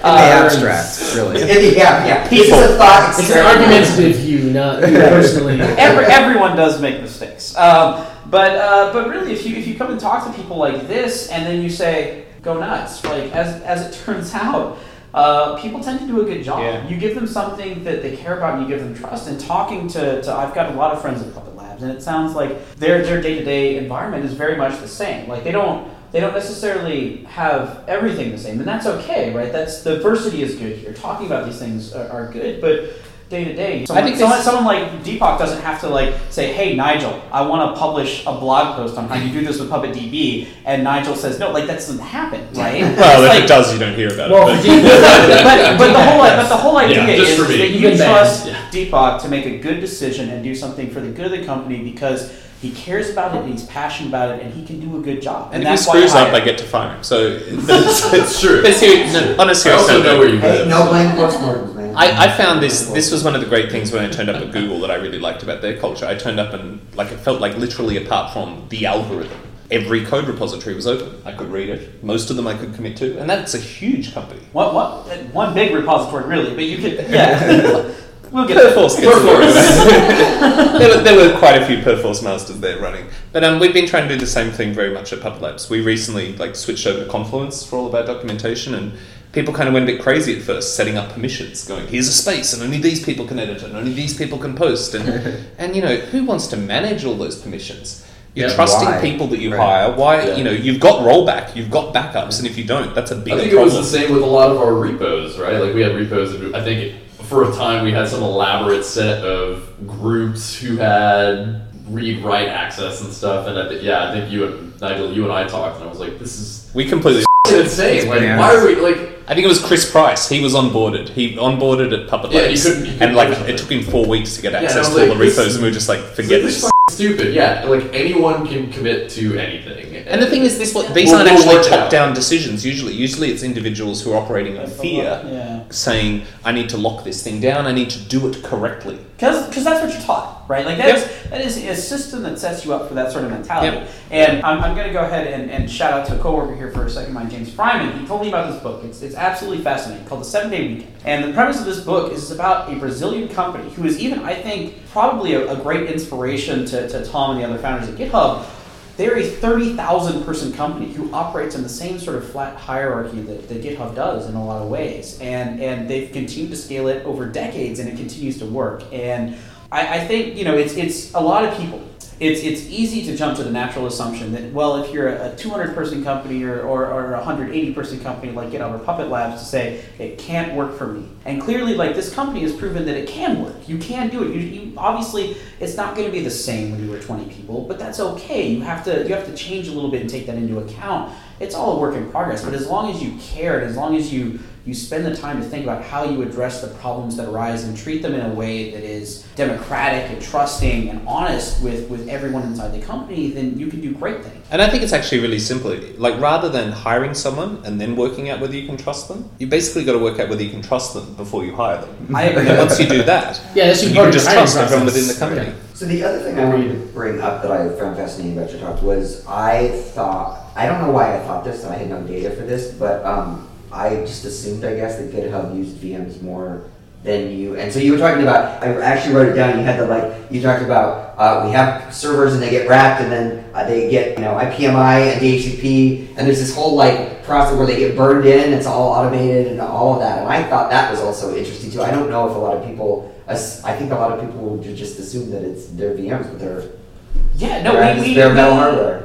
abstract, really. Pieces of thought. It's an argumentative you, not you personally. Everyone does make mistakes. But really, if you come and talk to people like this, and then you say, go nuts, like as it turns out, people tend to do a good job. Yeah. You give them something that they care about, and you give them trust. And talking to I've got a lot of friends at Puppet Labs, and it sounds like their day-to-day environment is very much the same. Like they don't necessarily have everything the same, and that's okay, right? That's diversity is good here. Talking about these things are good, but day to day, someone like Deepak doesn't have to say, "Hey Nigel, I want to publish a blog post on how you do this with PuppetDB," and Nigel says, "No, that doesn't happen, right?" Well, if it does, you don't hear about it. But the whole idea is that you trust Deepak to make a good decision and do something for the good of the company because he cares about it, and he's passionate about it, and he can do a good job. And if he screws up, I get to fire him. So it's true. Honestly, I also know where you go. No blame postmortems, man. I found this was one of the great things when I turned up at Google that I really liked about their culture. I turned up and it felt like literally apart from the algorithm, every code repository was open. I could read it. Most of them I could commit to, and that's a huge company. One big repository, really, but you could, yeah. We'll get Perforce. There were quite a few Perforce masters there running. But we've been trying to do the same thing very much at Puppet Labs. We recently switched over to Confluence for all of our documentation, and people kind of went a bit crazy at first, setting up permissions, going, here's a space, and only these people can edit it, and only these people can post. And who wants to manage all those permissions? You're trusting people that you hire. Why? Yeah. You've got rollback, you've got backups, and if you don't, that's a big problem. I think it was the same with a lot of our repos, right? Like we had repos that for a time, we had some elaborate set of groups who had read-write access and stuff, and I think Nigel, you and I talked, and I was like, "This is insane! Why are we like?" I think it was Chris Price. He was onboarded. He onboarded at Puppet Labs, and it took him 4 weeks to get access to all the repos, and we were just forget this. Stupid, anyone can commit to anything. And the thing is, these aren't actually top-down decisions, usually. Usually it's individuals who are operating in fear, saying, I need to lock this thing down, I need to do it correctly. Because that's what you're taught, right? That is a system that sets you up for that sort of mentality. Yep. And I'm going to go ahead and shout out to a coworker here for a second, my James Fryman. He told me about this book. It's absolutely fascinating, called The 7-Day Weekend. And the premise of this book is about a Brazilian company who is even, I think, probably a great inspiration to Tom and the other founders at GitHub. They're a 30,000-person company who operates in the same sort of flat hierarchy that GitHub does in a lot of ways. And they've continued to scale it over decades, and it continues to work. And I think, it's a lot of people. It's easy to jump to the natural assumption that, well, if you're a 200-person company or a 180-person company like GitHub or Puppet Labs, to say, it can't work for me. And clearly, this company has proven that it can work. You can do it. You obviously, it's not going to be the same when you were 20 people, but that's okay. You have to change a little bit and take that into account. It's all a work in progress, but as long as you care and as long as you spend the time to think about how you address the problems that arise and treat them in a way that is democratic and trusting and honest with everyone inside the company, then you can do great things. And I think it's actually really simple. Rather than hiring someone and then working out whether you can trust them, you basically got to work out whether you can trust them before you hire them. I agree. Once you do that, you can just trust everyone within the company. Okay. So the other thing I wanted to bring up that I found fascinating about your talk was I don't know why I thought this, and I had no data for this, but I just assumed, I guess, that GitHub used VMs more than you. And so you were talking about, I actually wrote it down, you talked about we have servers and they get wrapped and then they get, IPMI and DHCP, and there's this whole process where they get burned in, it's all automated and all of that. And I thought that was also interesting too. I don't know if I think a lot of people would just assume that it's their VMs, but they're... Yeah, no,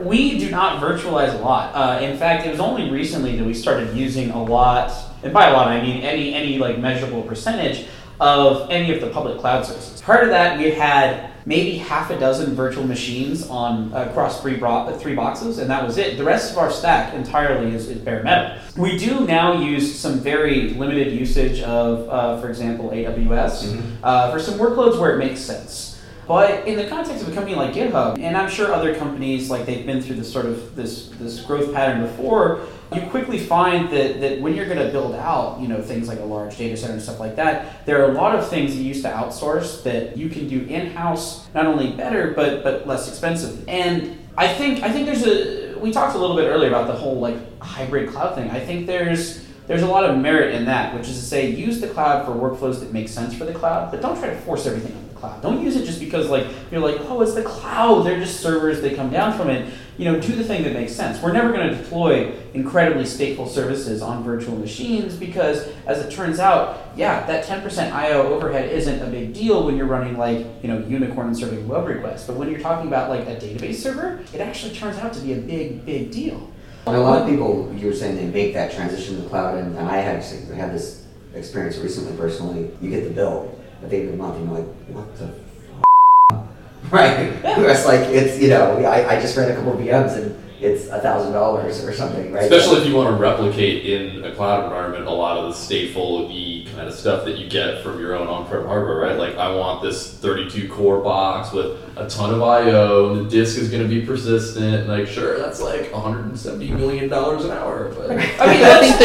we do not virtualize a lot. In fact, it was only recently that we started using a lot, and by a lot I mean any measurable percentage of any of the public cloud services. Prior to that, we had maybe half a dozen virtual machines across three boxes, and that was it. The rest of our stack entirely is bare metal. We do now use some very limited usage of, for example, AWS for some workloads where it makes sense. But in the context of a company like GitHub, and I'm sure other companies, they've been through this sort of this growth pattern before, you quickly find that when you're going to build out, things like a large data center and stuff like that, there are a lot of things you used to outsource that you can do in-house, not only better, but less expensive. And I think we talked a little bit earlier about the whole hybrid cloud thing. I think there's there's a lot of merit in that, which is to say, use the cloud for workflows that make sense for the cloud, but don't try to force everything on the cloud. Don't use it just because like you're like, oh, it's the cloud. They're just servers. They come down from it. You know, do the thing that makes sense. We're never going to deploy incredibly stateful services on virtual machines because, as it turns out, yeah, that 10% I/O overhead isn't a big deal when you're running like, you know, Unicorn and serving web requests. But when you're talking about like a database server, it actually turns out to be a big, big deal. And a lot of people, you were saying, they make that transition to the cloud, and I had this experience recently personally. You get the bill at the end of the month, and you're like, what the f***? Right? It's like, it's, you know, I just read a couple of VMs, and it's $1,000 or something, right? Especially if you want to replicate in a cloud environment a lot of the stateful EV kind of stuff that you get from your own on-prem hardware, right? Like, I want this 32-core box with a ton of I/O, and the disk is going to be persistent. Like, sure, that's like $170 million an hour. But I think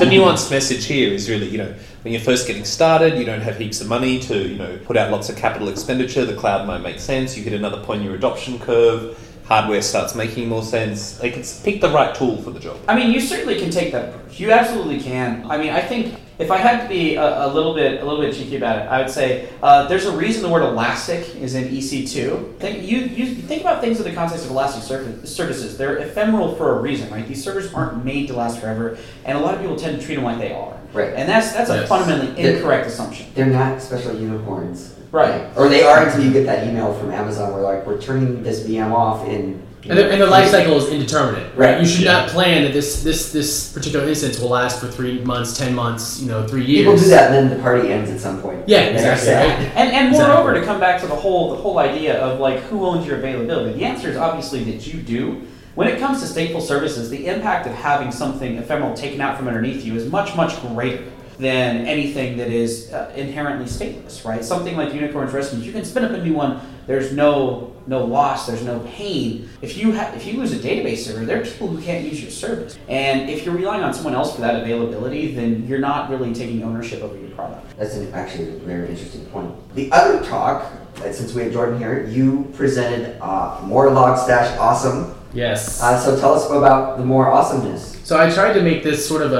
the nuanced message here is really, you know, when you're first getting started, you don't have heaps of money to, you know, put out lots of capital expenditure. The cloud might make sense. You hit another point in your adoption curve. Hardware starts making more sense. Like, it's pick the right tool for the job. I mean, you certainly can take that approach. You absolutely can. I mean, I think if I had to be a little bit cheeky about it, I would say there's a reason the word elastic is in EC2. You think about things in the context of elastic services. They're ephemeral for a reason, right? These servers aren't made to last forever, and a lot of people tend to treat them like they are. Right. And that's a fundamentally incorrect assumption. They're not special unicorns. Right. Or they are until you get that email from Amazon where like, we're turning this VM off in... And the life cycle is indeterminate. Right. You should not plan that this particular instance will last for 3 months, 10 months, you know, 3 years. People do that and then the party ends at some point. Yeah, exactly. And moreover, to come back to the whole idea of like, who owns your availability, the answer is obviously that you do. When it comes to stateful services, the impact of having something ephemeral taken out from underneath you is much, much greater than anything that is inherently stateless, right? Something like Unicorn's Rescues, you can spin up a new one. There's no loss, there's no pain. If you lose a database server, there are people who can't use your service. And if you're relying on someone else for that availability, then you're not really taking ownership over your product. That's actually a very interesting point. The other talk, since we have Jordan here, you presented more Logstash awesome. Yes. So tell us about the more awesomeness. So I tried to make this sort of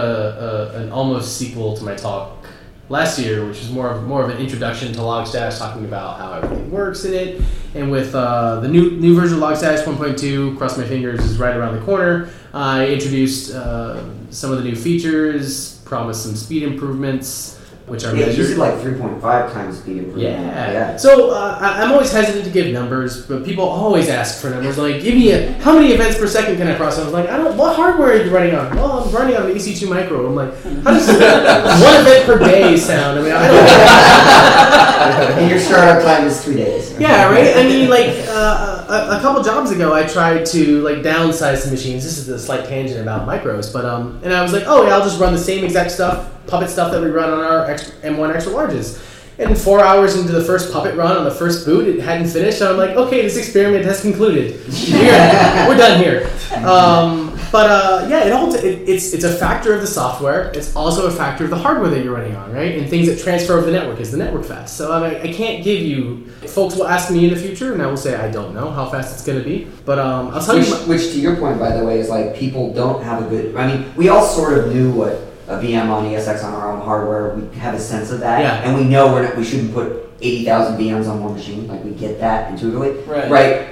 an almost sequel to my talk last year, which is more of an introduction to Logstash, talking about how everything works in it. And with the new version of Logstash 1.2, cross my fingers, is right around the corner. I introduced some of the new features, promised some speed improvements, which are measured. It's like 3.5 times speed improvement. Yeah. So I'm always hesitant to give numbers, but people always ask for numbers. Like, give me how many events per second can I process? I was like, what hardware are you running on? Well, I'm running on the EC2 micro. I'm like, how does one event per day sound? I mean, I don't know. And your startup time is 2 days. Right? Yeah, right? I mean, like, a couple jobs ago, I tried to, like, downsize some machines. This is a slight tangent about micros, but, and I was like, oh, yeah, I'll just run the same exact stuff, Puppet stuff that we run on our M1 extra larges. And 4 hours into the first Puppet run on the first boot, it hadn't finished. So I'm like, okay, this experiment has concluded. We're done here. It's a factor of the software. It's also a factor of the hardware that you're running on, right? And things that transfer over the network. Is the network fast? So I can't give you. Folks will ask me in the future, and I will say I don't know how fast it's going to be. But I'll tell you. Which, to your point, by the way, is like people don't have a good. I mean, we all sort of knew what a VM on ESX on our own hardware, we have a sense of that, yeah. And we know we shouldn't put 80,000 VMs on one machine. Like, we get that intuitively, right?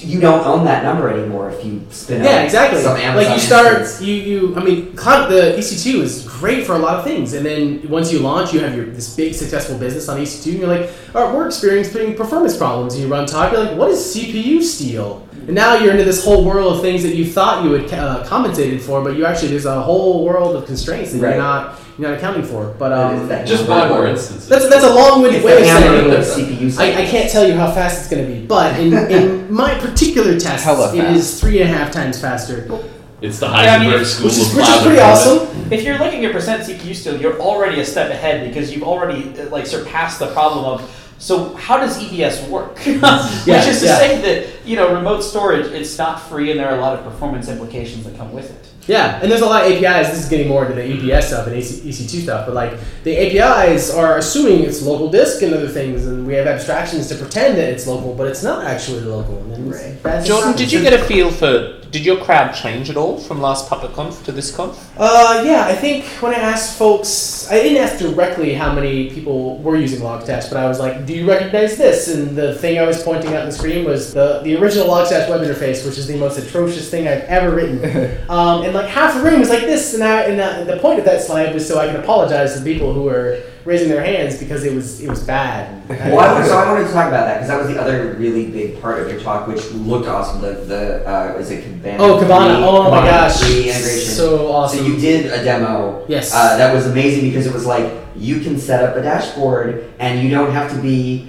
You don't own that number anymore if you spin up exactly. Some Amazon. Like, you start, I mean, the EC2 is great for a lot of things, and then once you launch, you have this big successful business on EC2, and you're like, all right, we're experiencing performance problems. And you run talk, you're like, what is CPU steal? And now you're into this whole world of things that you thought you had compensated for, but there's a whole world of constraints that you're not accounting for. But just buy more instances. That's a long-winded way of saying it. I can't tell you how fast it's going to be, but in my particular test, it is 3.5 times faster. It's the Heisenberg School of Cloud. Which is pretty awesome. If you're looking at percent CPU still, you're already a step ahead because you've already surpassed the problem of, so how does EBS work? Which is to say that you know, remote storage, it's not free, and there are a lot of performance implications that come with it. Yeah, and there's a lot of APIs. This is getting more into the EBS stuff and EC2 stuff, but like the APIs are assuming it's local disk and other things, and we have abstractions to pretend that it's local, but it's not actually local. And right. That's Jordan, did you get a feel for? Did your crowd change at all from last PuppetConf to this conf? Yeah, I think when I asked folks, I didn't ask directly how many people were using Logstash, but I was like, do you recognize this? And the thing I was pointing out on the screen was the original Logstash web interface, which is the most atrocious thing I've ever written. And like half the room was like this, and the point of that slide was so I could apologize to the people who were raising their hands because it was bad. So I wanted to talk about that because that was the other really big part of your talk, which looked awesome. The was it Kibana? Oh, Kibana! Oh my gosh! Integration. So awesome. So you did a demo. Yes. That was amazing because it was like you can set up a dashboard and you don't have to do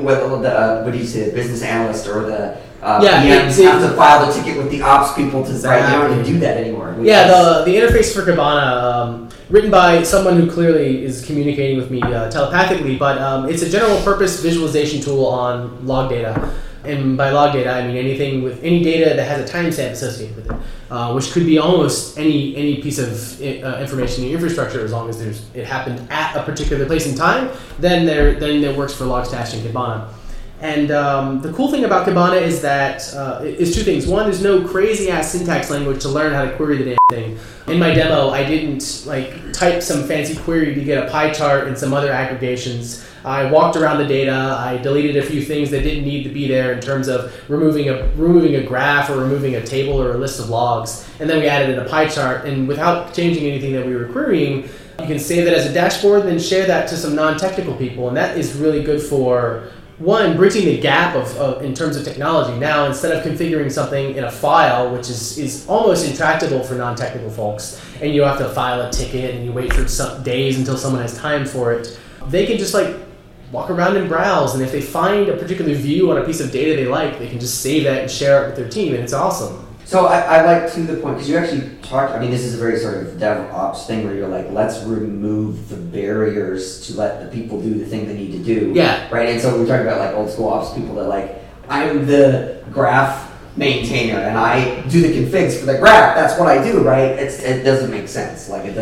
what do you say, the business analyst or the PMs have to file the ticket with the ops people to right now and do that anymore. Yeah, the interface for Kibana. Written by someone who clearly is communicating with me telepathically, but it's a general purpose visualization tool on log data. And by log data, I mean anything with any data that has a timestamp associated with it, which could be almost any piece of information in your infrastructure, as long as it happened at a particular place in time, then it works for Logstash and Kibana. And the cool thing about Kibana is that it's two things. One, there's no crazy-ass syntax language to learn how to query the damn thing. In my demo, I didn't type some fancy query to get a pie chart and some other aggregations. I walked around the data. I deleted a few things that didn't need to be there in terms of removing a graph or removing a table or a list of logs. And then we added in a pie chart. And without changing anything that we were querying, you can save it as a dashboard and then share that to some non-technical people. And that is really good for... One, bridging the gap of in terms of technology. Now, instead of configuring something in a file, which is almost intractable for non-technical folks, and you have to file a ticket and you wait for some days until someone has time for it, they can just walk around and browse. And if they find a particular view on a piece of data they like, they can just save that and share it with their team, and it's awesome. So I like to the point, because you actually talked, I mean, this is a very sort of DevOps thing where you're like, let's remove the barriers to let the people do the thing they need to do. Yeah. Right? And so we're talking about old school ops people that I'm the graph maintainer and I do the configs for the graph. That's what I do, right? It doesn't make sense. It doesn't make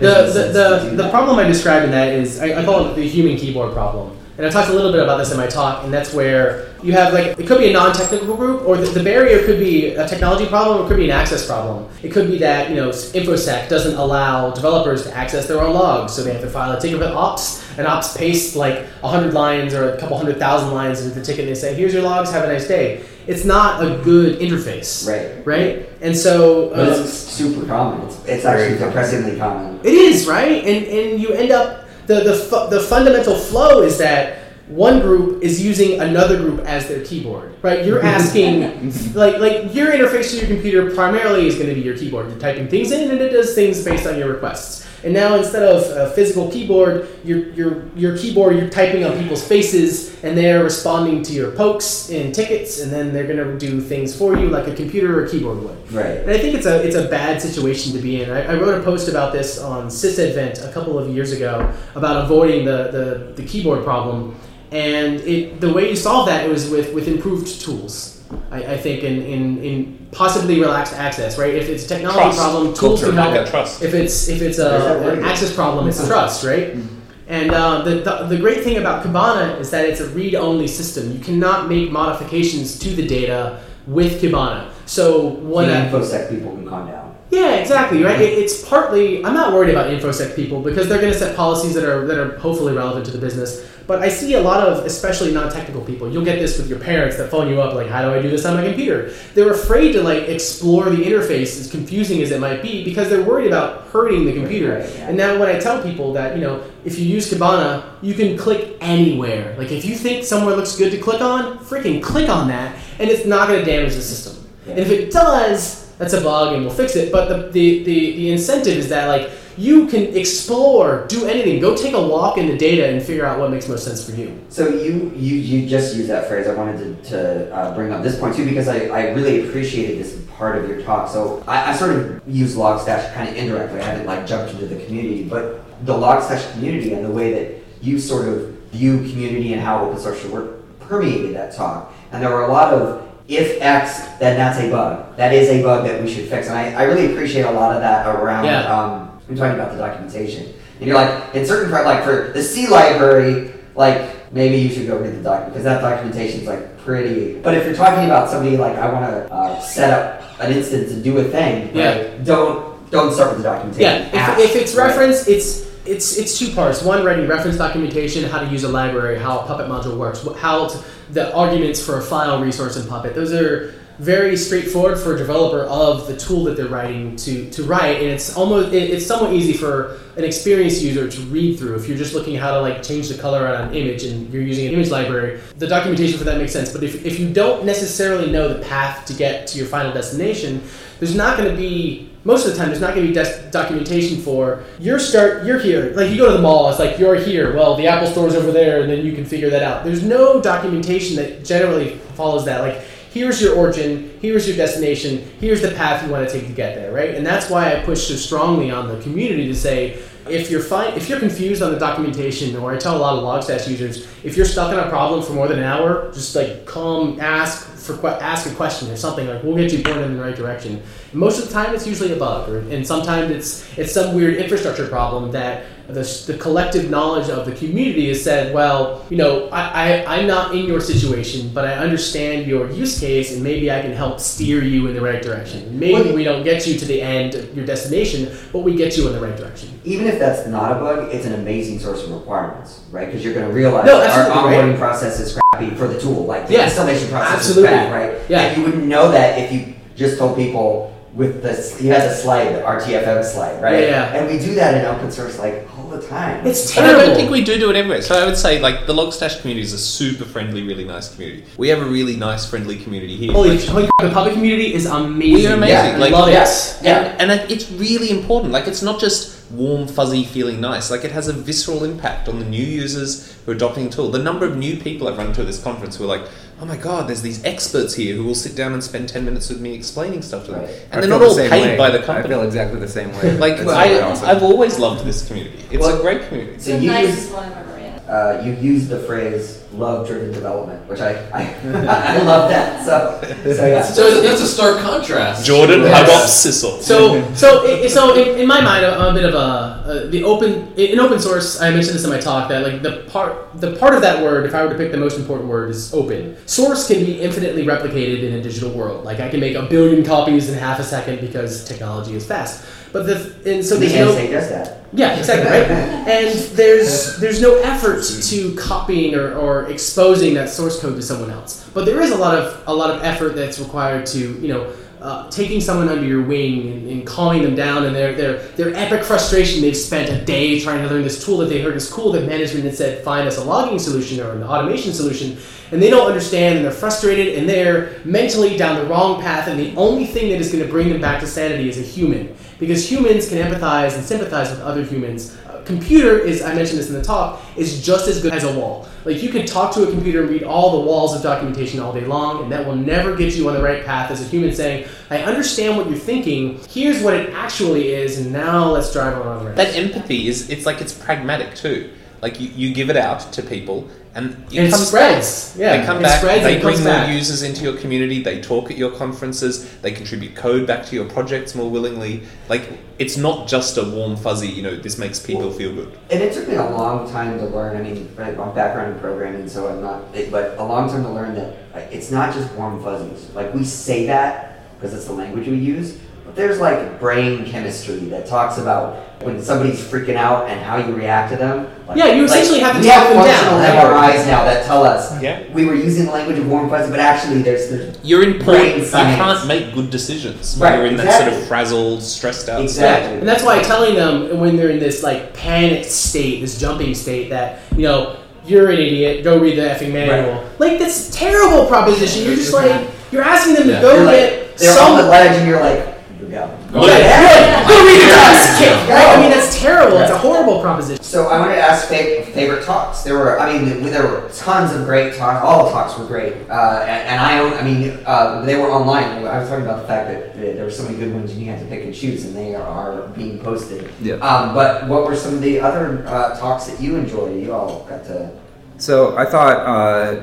business sense. The problem I describe in that is, I call it the human keyboard problem. And I talked a little bit about this in my talk, and that's where you have, it could be a non-technical group, or the barrier could be a technology problem, or it could be an access problem. It could be that, InfoSec doesn't allow developers to access their own logs, so they have to file a ticket with ops, and ops pastes 100 lines or a couple 100,000 lines into the ticket, and they say, here's your logs, have a nice day. It's not a good interface. Right. Right? And so... this is super common. It's actually depressingly common. It is, right? And you end up... The fundamental flow is that one group is using another group as their keyboard, right? You're asking, your interface to your computer primarily is going to be your keyboard. You're typing things in, and it does things based on your requests. And now instead of a physical keyboard, your keyboard, you're typing on people's faces, and they're responding to your pokes and tickets, and then they're going to do things for you like a computer or a keyboard would. Right. And I think it's a bad situation to be in. I wrote a post about this on SysEdvent a couple of years ago about avoiding the keyboard problem. And the way you solve that was with improved tools, I think, in possibly relaxed access, right? If it's a technology problem, tools can help. Trust. If it's an access problem, it's trust, right? Mm-hmm. And the great thing about Kibana is that it's a read-only system. You cannot make modifications to the data with Kibana. So one InfoSec people can calm down. Yeah, exactly, right? It's partly, I'm not worried about InfoSec people because they're going to set policies that are hopefully relevant to the business. But I see a lot of, especially non-technical people, you'll get this with your parents that phone you up, how do I do this on my computer? They're afraid to, explore the interface, as confusing as it might be, because they're worried about hurting the computer. Right, yeah. And now when I tell people that, if you use Kibana, you can click anywhere. If you think somewhere looks good to click on, freaking click on that, and it's not going to damage the system. Yeah. And if it does... that's a bug and we'll fix it, but the incentive is that you can explore, do anything, go take a walk in the data and figure out what makes most sense for you. So you just used that phrase. I wanted to bring up this point too because I really appreciated this part of your talk. So I sort of use Logstash kind of indirectly. I haven't jumped into the community, but the Logstash community and the way that you sort of view community and how open source should work permeated that talk. And there were a lot of, if X, then that's a bug. That is a bug that we should fix. And I really appreciate a lot of that around, I'm talking about the documentation. And you're like, in certain part, like for the C library, like maybe you should go read the document, because that documentation's like pretty. But if you're talking about somebody like, I want to set up an instance and do a thing, right? Don't start with the documentation. Yeah, if it's referenced, it's two parts. One, ready reference documentation, how to use a library, how a Puppet module works, how the arguments for a file resource in Puppet. Those are very straightforward for a developer of the tool that they're writing to write, and it's somewhat easy for an experienced user to read through. If you're just looking at how to like change the color on an image and you're using an image library, the documentation for that makes sense. But if you don't necessarily know the path to get to your final destination, there's not going to be, most of the time, there's not going to be documentation for you're here. Like you go to the mall, it's like you're here. Well, the Apple Store's over there, and then you can figure that out. There's no documentation that generally follows that. Like, here's your origin, here's your destination, here's the path you want to take to get there, right? And that's why I push so strongly on the community to say, if you're confused on the documentation, or I tell a lot of Logstash users, if you're stuck on a problem for more than an hour, just like come ask a question or something. Like, we'll get you pointed in the right direction. And most of the time, it's usually a bug, and sometimes it's some weird infrastructure problem that the collective knowledge of the community has said, well, you know, I'm not in your situation, but I understand your use case, and maybe I can help steer you in the right direction. Maybe we don't get you to the end of your destination, but we get you in the right direction. Even if that's not a bug, it's an amazing source of requirements, right? Because you're going to realize our onboarding process is crappy for the tool. Like, the installation process is crap, right? Yeah. And you wouldn't know that if you just told people, he has a slide, the RTFM slide, right? Yeah. And we do that in open source like all the time. It's terrible. But I don't think we do it everywhere. So I would say like the Logstash community is a super friendly, really nice community. We have a really nice, friendly community here. Holy crap, the public community is amazing. We are amazing. Yeah, like, I love it. Yeah. And it's really important. Like, it's not just warm, fuzzy, feeling nice. Like, it has a visceral impact on the new users who are adopting the tool. The number of new people I've run into at this conference who are like, oh my god, there's these experts here who will sit down and spend 10 minutes with me explaining stuff to them. Right. And they're not all paid by the company. I feel exactly the same way. Like, I've always loved this community. It's a great community. It's the nicest one I've ever had. You use the phrase love-driven development, which I love that. So that's a stark contrast. Jordan Hubbop Sissel. So in my mind, I'm a bit of in open source. I mentioned this in my talk that like the part of that word, if I were to pick the most important word, is open. Source can be infinitely replicated in a digital world. Like, I can make 1 billion copies in half a second because technology is fast. But does that. Yeah, exactly, right? And there's no effort to copying or exposing that source code to someone else. But there is a lot of effort that's required to, you know, taking someone under your wing and calming them down and their epic frustration. They've spent a day trying to learn this tool that they heard is cool, that management had said, find us a logging solution or an automation solution, and they don't understand, and they're frustrated, and they're mentally down the wrong path, and the only thing that is going to bring them back to sanity is a human, because humans can empathize and sympathize with other humans. A computer is, I mentioned this in the talk, is just as good as a wall. Like, you can talk to a computer and read all the walls of documentation all day long, and that will never get you on the right path as a human saying, I understand what you're thinking, here's what it actually is, and now let's drive along the rest. That empathy it's pragmatic too. Like, you give it out to people, and it spreads. Yeah, they come back. They bring more users into your community. They talk at your conferences. They contribute code back to your projects more willingly. Like, it's not just a warm, fuzzy, you know, this makes people feel good. And it took me a long time to learn. I mean, my background in programming, so I'm not. But a long time to learn that, like, it's not just warm fuzzies. Like, we say that because it's the language we use. But there's like brain chemistry that talks about when somebody's freaking out and how you react to them. Like, you essentially have to talk them down. We have functional MRIs now that tell us we were using the language of warm fuzzy, but actually there's you're in brain science. You can't make good decisions when you're in that sort of frazzled, stressed out state. And that's why I'm telling them when they're in this like panicked state, this jumping state, that, you know, you're an idiot, go read the effing manual. Right. Like, that's a terrible proposition. You're just like, you're asking them to go get they're on the ledge and you're like, I mean, that's terrible. It's a horrible proposition. So I wanted to ask favorite talks. There were tons of great talks. All the talks were great. They were online. I was talking about the fact that there were so many good ones and you had to pick and choose, and they are being posted. Yeah. But what were some of the other talks that you enjoyed? You all got to... So I thought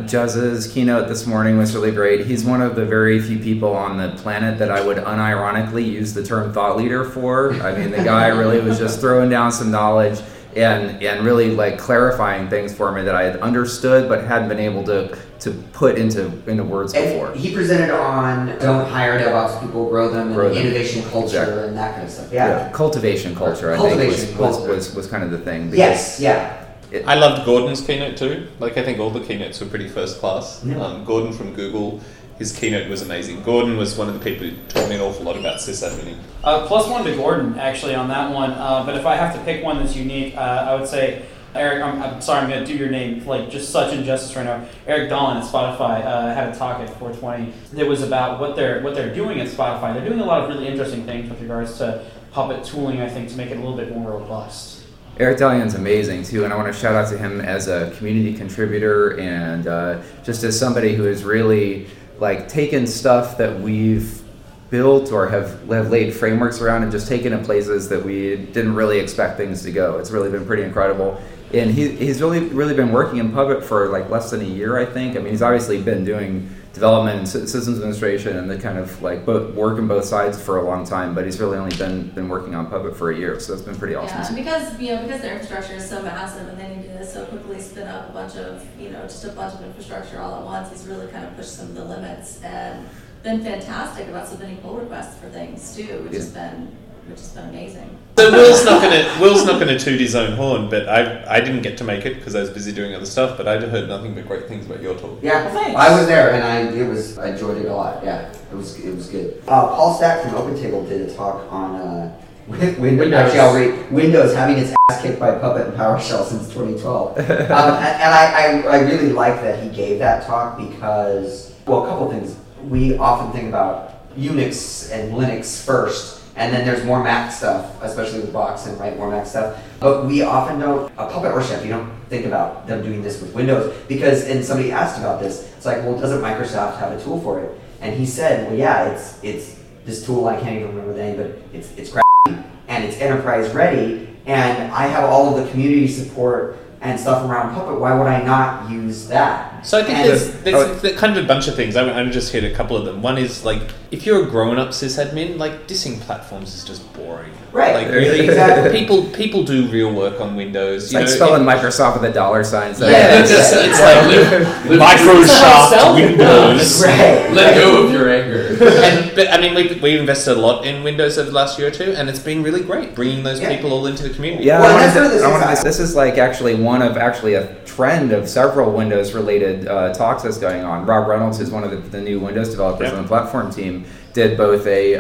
Jez's keynote this morning was really great. He's one of the very few people on the planet that I would unironically use the term thought leader for. I mean, the guy really was just throwing down some knowledge and really like clarifying things for me that I had understood but hadn't been able to put into words and before. He presented on don't hire DevOps people, grow them, and innovation culture, exactly, and that kind of stuff. Yeah. Cultivation culture, I think was kind of the thing. Yes, yeah. I loved Gordon's keynote too. Like, I think all the keynotes were pretty first class. Yeah. Gordon from Google, his keynote was amazing. Gordon was one of the people who taught me an awful lot about sysadmin. Plus one to Gordon, actually, on that one. But if I have to pick one that's unique, I would say Eric, I'm sorry, I'm going to do your name like just such injustice right now. Eric Dolan at Spotify had a talk at 420 that was about what they're doing at Spotify. They're doing a lot of really interesting things with regards to Puppet tooling, I think, to make it a little bit more robust. Eric Dahlian's amazing too, and I want to shout out to him as a community contributor and just as somebody who has really like taken stuff that we've built or have laid frameworks around and just taken it places that we didn't really expect things to go. It's really been pretty incredible. And he's really been working in Puppet for like less than a year, I think. I mean, he's obviously been doing development and systems administration and the kind of like work on both sides for a long time, but he's really only been working on Puppet for a year, so it's been pretty awesome. Yeah, because their infrastructure is so massive and they need to so quickly spin up a bunch of infrastructure all at once. He's really kind of pushed some of the limits and been fantastic about submitting pull requests for things too, which has been amazing. So Will's not gonna toot his own horn, but I didn't get to make it because I was busy doing other stuff. But I'd heard nothing but great things about your talk. Yeah, well, I was there and I enjoyed it a lot. Yeah, it was good. Paul Stack from OpenTable did a talk on Windows. Actually, I'll read Windows having its ass kicked by Puppet and PowerShell since 2012. And I really like that he gave that talk because, well, a couple things. We often think about Unix and Linux first. And then there's more Mac stuff, especially with Box and more Mac stuff. But we often don't, Puppet or Chef, you don't think about them doing this with Windows because, and somebody asked about this, it's like, well, doesn't Microsoft have a tool for it? And he said, well, yeah, it's this tool, I can't even remember the name, but it's crappy and it's enterprise ready. And I have all of the community support and stuff around Puppet, why would I not use that? So I think there's kind of a bunch of things. I'm just hit a couple of them. One is, like, if you're a grown-up sysadmin, like, dissing platforms is just boring. Right. Like, really, exactly. People do real work on Windows. You know, spelling Microsoft with a $. Yeah, it's like Microsoft Windows. Right. Let go of your anger. But I mean, we invested a lot in Windows over the last year or two, and it's been really great bringing those people all into the community. Yeah, well, this is like actually one of a trend of several Windows-related talks that's going on. Rob Reynolds is one of the new Windows developers on the platform team. Did both a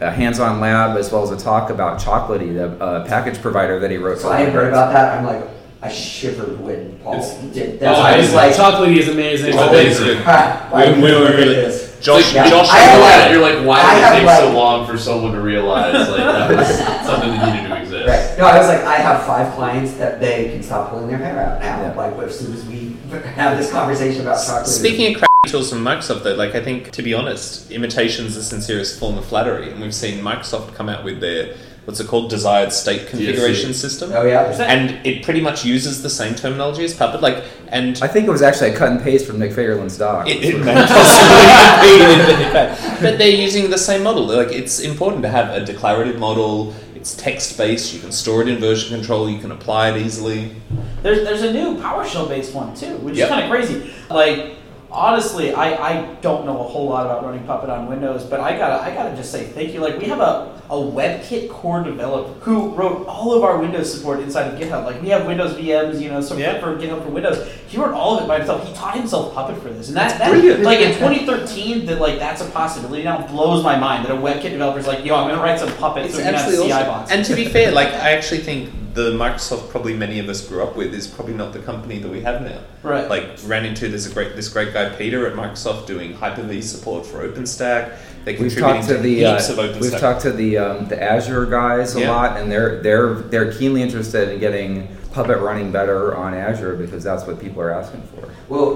hands-on lab as well as a talk about Chocolatey, the package provider that he wrote. So I hadn't heard about that. I'm like, I shivered when Paul did that. Chocolatey is amazing. It's amazing. We were really. Josh, you're like, why did it take so long for someone to realize like that was something that needed to exist? Right. No, I was like, I have 5 clients that they can stop pulling their hair out now. Yeah. Like, as soon as we have this conversation about Chocolatey. Speaking of tools from Microsoft though, like I think, to be honest, imitation's the sincerest form of flattery, and we've seen Microsoft come out with their, what's it called, desired state configuration system. Oh yeah. And it pretty much uses the same terminology as Puppet, like, and I think it was actually a cut and paste from Nick Fagerlin's doc. It may possibly be, but they're using the same model. Like, it's important to have a declarative model. It's text-based, you can store it in version control, you can apply it easily. There's a new PowerShell-based one too, which is kind of crazy. Like, honestly, I don't know a whole lot about running Puppet on Windows, but I gotta just say thank you. Like, we have a WebKit core developer who wrote all of our Windows support inside of GitHub. Like, we have Windows VMs, for GitHub for Windows. He wrote all of it by himself. He taught himself Puppet for this, and that's brilliant. Like, in 2013, that's a possibility. Now it blows my mind that a WebKit developer's like, yo, I'm gonna write some Puppet. It's so we can have CI bots. And to be fair, like, I actually think the Microsoft probably many of us grew up with is probably not the company that we have now. Right. Like, ran into this great guy Peter at Microsoft doing Hyper-V support for OpenStack. They're contributing to heaps of OpenStack. We've talked to the Azure guys a lot, and they're keenly interested in getting Puppet running better on Azure because that's what people are asking for. Well,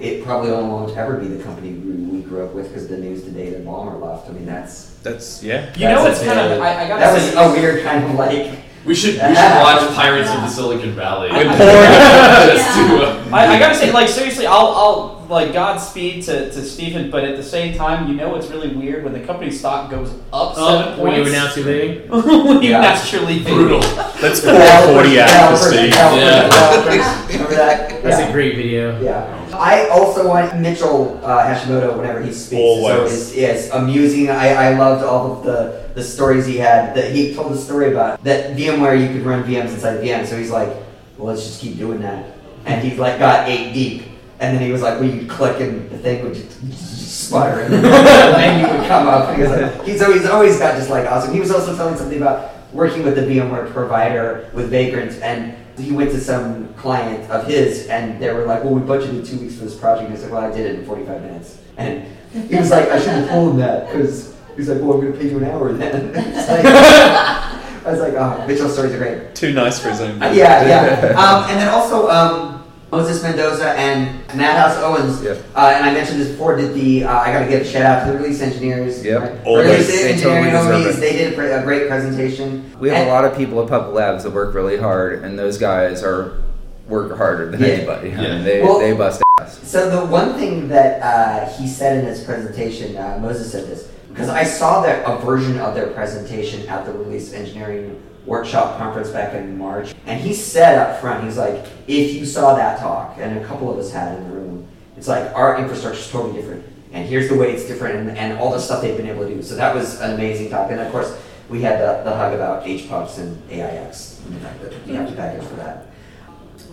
it probably won't ever be the company we grew up with because the news today that Ballmer left. I mean, that's yeah. You know, it's kind of, I gotta say, that was a weird kind of like. We should watch Pirates of the Silicon Valley. I gotta say, like, seriously, I'll like Godspeed to Stephen, but at the same time, you know what's really weird when the company stock goes up 7 points. When you announce you're leaving? When you announce you're leaving. Brutal. That's 40 out for Steve. Remember that? Yeah. That's a great video. Yeah. I also want Mitchell Hashimoto, whenever he speaks, is amusing. I loved all of the stories he had. That he told the story about that VMware, you could run VMs inside VMs. So he's like, well, let's just keep doing that. And he's like, got 8 deep. And then he was like, well, you click and the thing would just sputter. And then you would come up. And he was like, he's always got just like awesome. He was also telling something about working with the VMware provider with Vagrant, and he went to some client of his, and they were like, well, we budgeted 2 weeks for this project. He's like, well, I did it in 45 minutes. And he was like, I should have told him that, because he's like, well, I'm going to pay you an hour then. Like, I was like, oh, Mitchell's stories are great. Too nice for his own. Yeah. And then also, Moses Mendoza and Madhouse Owens, and I mentioned this before, did the, I got to give a shout out to the release engineers. Yep. Right? They did a great presentation. We have a lot of people at Puppet Labs that work really hard, and those guys work harder than anybody. Yeah. I mean, they bust ass. So the one thing that he said in his presentation, Moses said this, because I saw that a version of their presentation at the release engineering workshop conference back in March, and he said up front, he's like, if you saw that talk, and a couple of us had in the room, it's like, our infrastructure is totally different, and here's the way it's different, and all the stuff they've been able to do. So that was an amazing talk. And of course, we had the hug about HPUPs and AIX, and the fact that you have to package for that.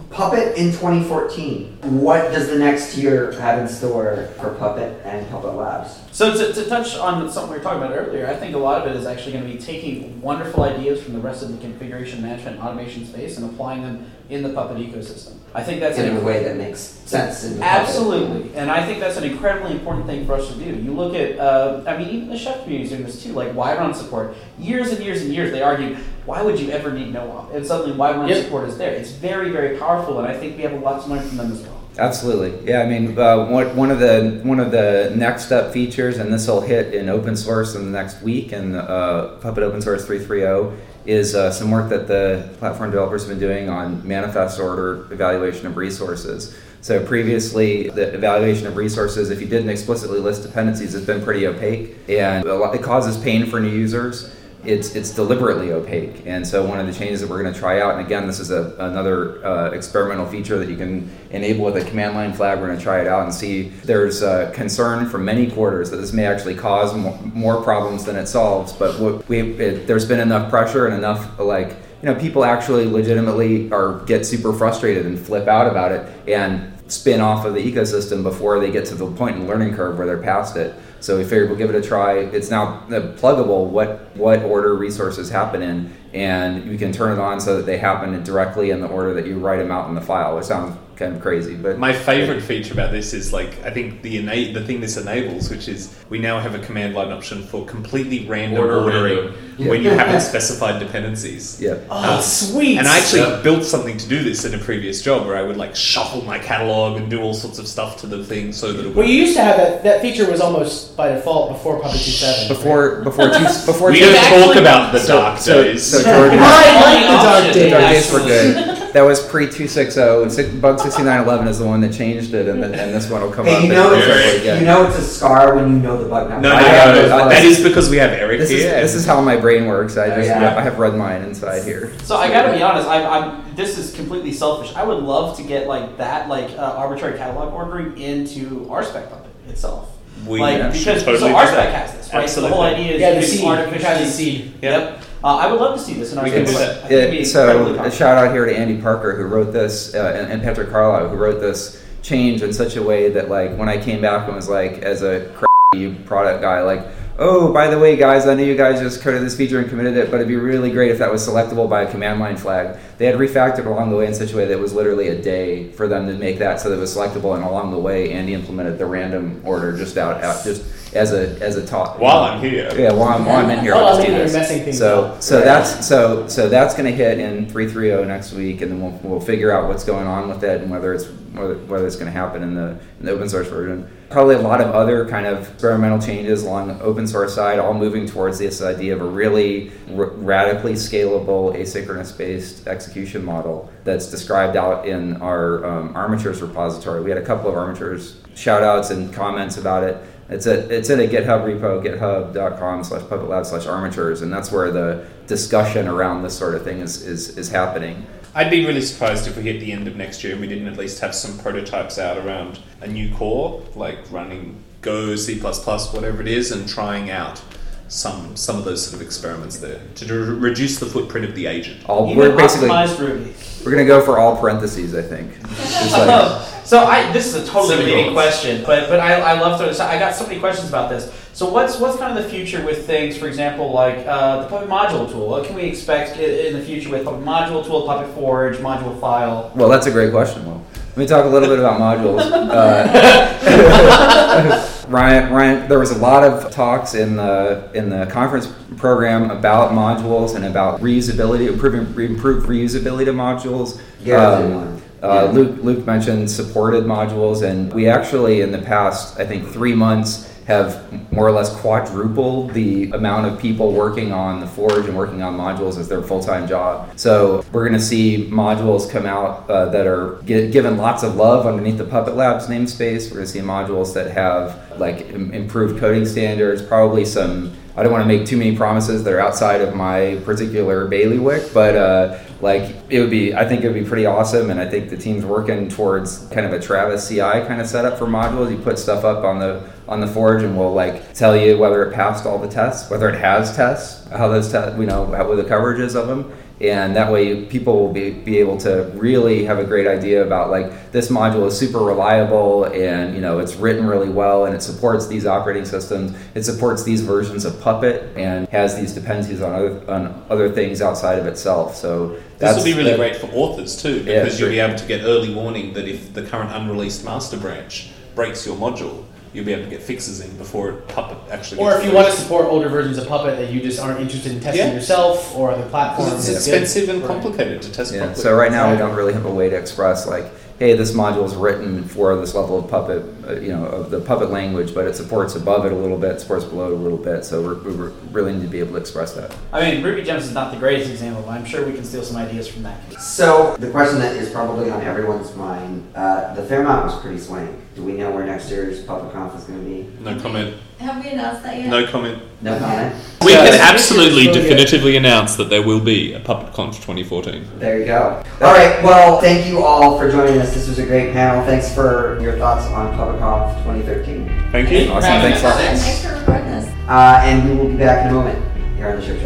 Puppet in 2014. What does the next year have in store for Puppet and Puppet Labs? So to touch on something we were talking about earlier, I think a lot of it is actually going to be taking wonderful ideas from the rest of the configuration management automation space and applying them in the Puppet ecosystem. I think that's in a way that makes sense. Absolutely. And I think that's an incredibly important thing for us to do. You look at, I mean, even the chef community is doing this too, like Wyron support. Years and years and years, they argued, why would you ever need no-op? And suddenly Wyron support is there. It's very, very powerful, and I think we have a lot to learn from them as well. Absolutely. Yeah, I mean, one of the next up features, and this will hit in open source in the next week, and Puppet Open Source 3.3.0, is some work that the platform developers have been doing on manifest order evaluation of resources. So previously, the evaluation of resources, if you didn't explicitly list dependencies, has been pretty opaque, and it causes pain for new users. It's deliberately opaque, and so one of the changes that we're going to try out, and again, this is another experimental feature that you can enable with a command line flag. We're going to try it out and see. There's concern from many quarters that this may actually cause more problems than it solves, but there's been enough pressure and enough, like, you know, people actually legitimately get super frustrated and flip out about it and spin off of the ecosystem before they get to the point in the learning curve where they're past it. So we figured we'll give it a try. It's now pluggable what order resources happen in, and you can turn it on so that they happen directly in the order that you write them out in the file. It sounds kind of crazy, but my favorite feature about this is, like, I think the thing this enables, which is we now have a command line option for completely random ordering when you haven't specified dependencies. Yeah. Oh, sweet! And I actually built something to do this in a previous job where I would, like, shuffle my catalog and do all sorts of stuff to the thing so that it would. Well, you used to have that feature was almost by default before Puppet 2.7. Before we didn't talk about the dark days. The dark days were good. That was pre-2.6.0, and bug 6911 is the one that changed it, and this one will come up. You know it's a scar when you know the bug now. No. That is because we have Eric here. This is how my brain works. I have red line inside here. So I got to be honest, I'm this is completely selfish. I would love to get arbitrary catalog ordering into RSpec Puppet itself. RSpec has this, right? So the whole idea is artificial seed. Yep. I would love to see this in our space. So a shout out here to Andy Parker, who wrote this, and Patrick Carlisle, who wrote this change in such a way that, like, when I came back and was like, as a crappy product guy, like, oh, by the way, guys, I know you guys just coded this feature and committed it, but it'd be really great if that was selectable by a command line flag. They had refactored along the way in such a way that it was literally a day for them to make that so that it was selectable, and along the way, Andy implemented the random order just out just as a talk. While I'm here. Yeah, while I'm in here, I'll just do this. So that's going to hit in 3.30 next week, and then we'll figure out what's going on with it and whether it's going to happen in the open source version. Probably a lot of other kind of experimental changes along the open source side, all moving towards this idea of a really radically scalable asynchronous-based execution model that's described out in our Armatures repository. We had a couple of Armatures shout-outs and comments about it. It's in a GitHub repo, github.com/puppetlab/armatures, and that's where the discussion around this sort of thing is happening. I'd be really surprised if we hit the end of next year and we didn't at least have some prototypes out around a new core, like running Go, C++, whatever it is, and trying out some of those sort of experiments there to reduce the footprint of the agent. We're going to go for all parentheses, I think. This is a totally leading question, but I love sort of. I got so many questions about this. So what's kind of the future with things, for example, like the Puppet Module Tool? What can we expect in the future with Puppet Module Tool, Puppet Forge, Module File? Well, that's a great question, Will. Let me talk a little bit about modules. Ryan, there was a lot of talks in the conference program about modules and about reusability, improved reusability of modules. Luke mentioned supported modules, and we actually in the past, I think 3 months, have more or less quadrupled the amount of people working on the Forge and working on modules as their full-time job. So we're going to see modules come out that are given lots of love underneath the Puppet Labs namespace. We're going to see modules that have like improved coding standards, probably some, I don't want to make too many promises that are outside of my particular bailiwick, but I think it would be pretty awesome, and I think the team's working towards kind of a Travis CI kind of setup for modules. You put stuff up on the Forge, and we'll like tell you whether it passed all the tests, whether it has tests, how those tests, what the coverage is of them. And that way people will be able to really have a great idea about like this module is super reliable and it's written really well and it supports these operating systems, it supports these versions of Puppet and has these dependencies on other things outside of itself. So this will be really great for authors too, because you'll be able to get early warning that if the current unreleased master branch breaks your module, you'll be able to get fixes in before Puppet actually gets. Or if you want to support older versions of Puppet that you just aren't interested in testing yourself or the platform. It's expensive and complicated to test Puppet. So right now we don't really have a way to express like, hey, this module is written for this level of Puppet, of the Puppet language, but it supports above it a little bit, supports below it a little bit, so we really need to be able to express that. I mean, Ruby Gems is not the greatest example, but I'm sure we can steal some ideas from that. So the question that is probably on everyone's mind, the Fairmont was pretty swank. Do we know where next year's PuppetConf is going to be? No comment. Have we announced that yet? No comment. No comment. We can absolutely definitively announce that there will be a PuppetConf 2014. There you go. All right. Well, thank you all for joining us. This was a great panel. Thanks for your thoughts on PuppetConf 2013. Thank you. Awesome. Thanks. Thanks for recording us. And we will be back in a moment here on the show.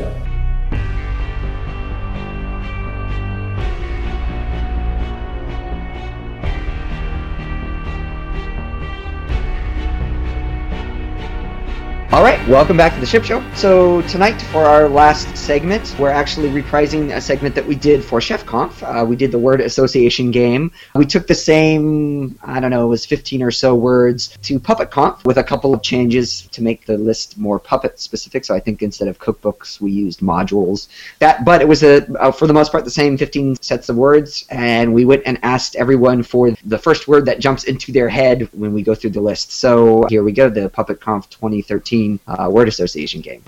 All right, welcome back to the Ship Show. So tonight, for our last segment, we're actually reprising a segment that we did for ChefConf. We did the word association game. We took the same, it was 15 or so words to PuppetConf with a couple of changes to make the list more Puppet-specific. So I think instead of cookbooks, we used modules. But it was, for the most part, the same 15 sets of words. And we went and asked everyone for the first word that jumps into their head when we go through the list. So here we go, the PuppetConf 2013. Word association game.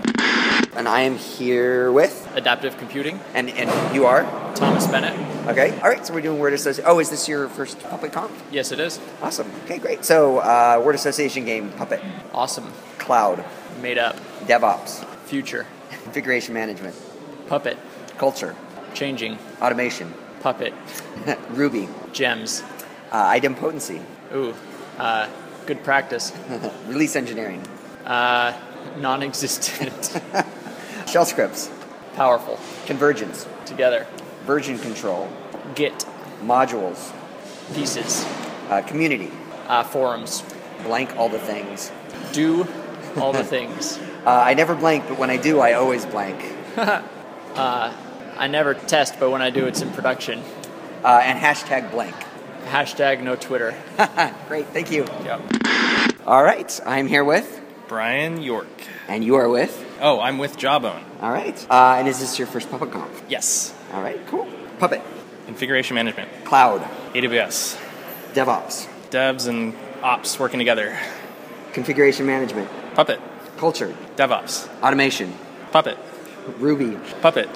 And I am here with... Adaptive Computing. And you are? Thomas Bennett. Okay. All right, so we're doing word association. Oh, is this your first Puppet Conf? Yes, it is. Awesome. Okay, great. So, word association game, Puppet. Awesome. Cloud. Made up. DevOps. Future. Configuration management. Puppet. Culture. Changing. Automation. Puppet. Ruby. Gems. Idempotency. Ooh. Good practice. Release engineering. Non-existent. Shell scripts. Powerful. Convergence. Together. Version control. Git. Modules. Pieces. Community. Forums. Blank all the things. Do all the things. I never blank, but when I do, I always blank. I never test, but when I do, it's in production. And hashtag blank. Hashtag no Twitter. Great, thank you. Yep. All right, I'm here with... Brian York. And you are with? Oh, I'm with Jawbone. All right. And is this your first PuppetConf? Yes. All right, cool. Puppet. Configuration management. Cloud. AWS. DevOps. Devs and ops working together. Configuration management. Puppet. Culture. DevOps. Automation. Puppet. Ruby. Puppet.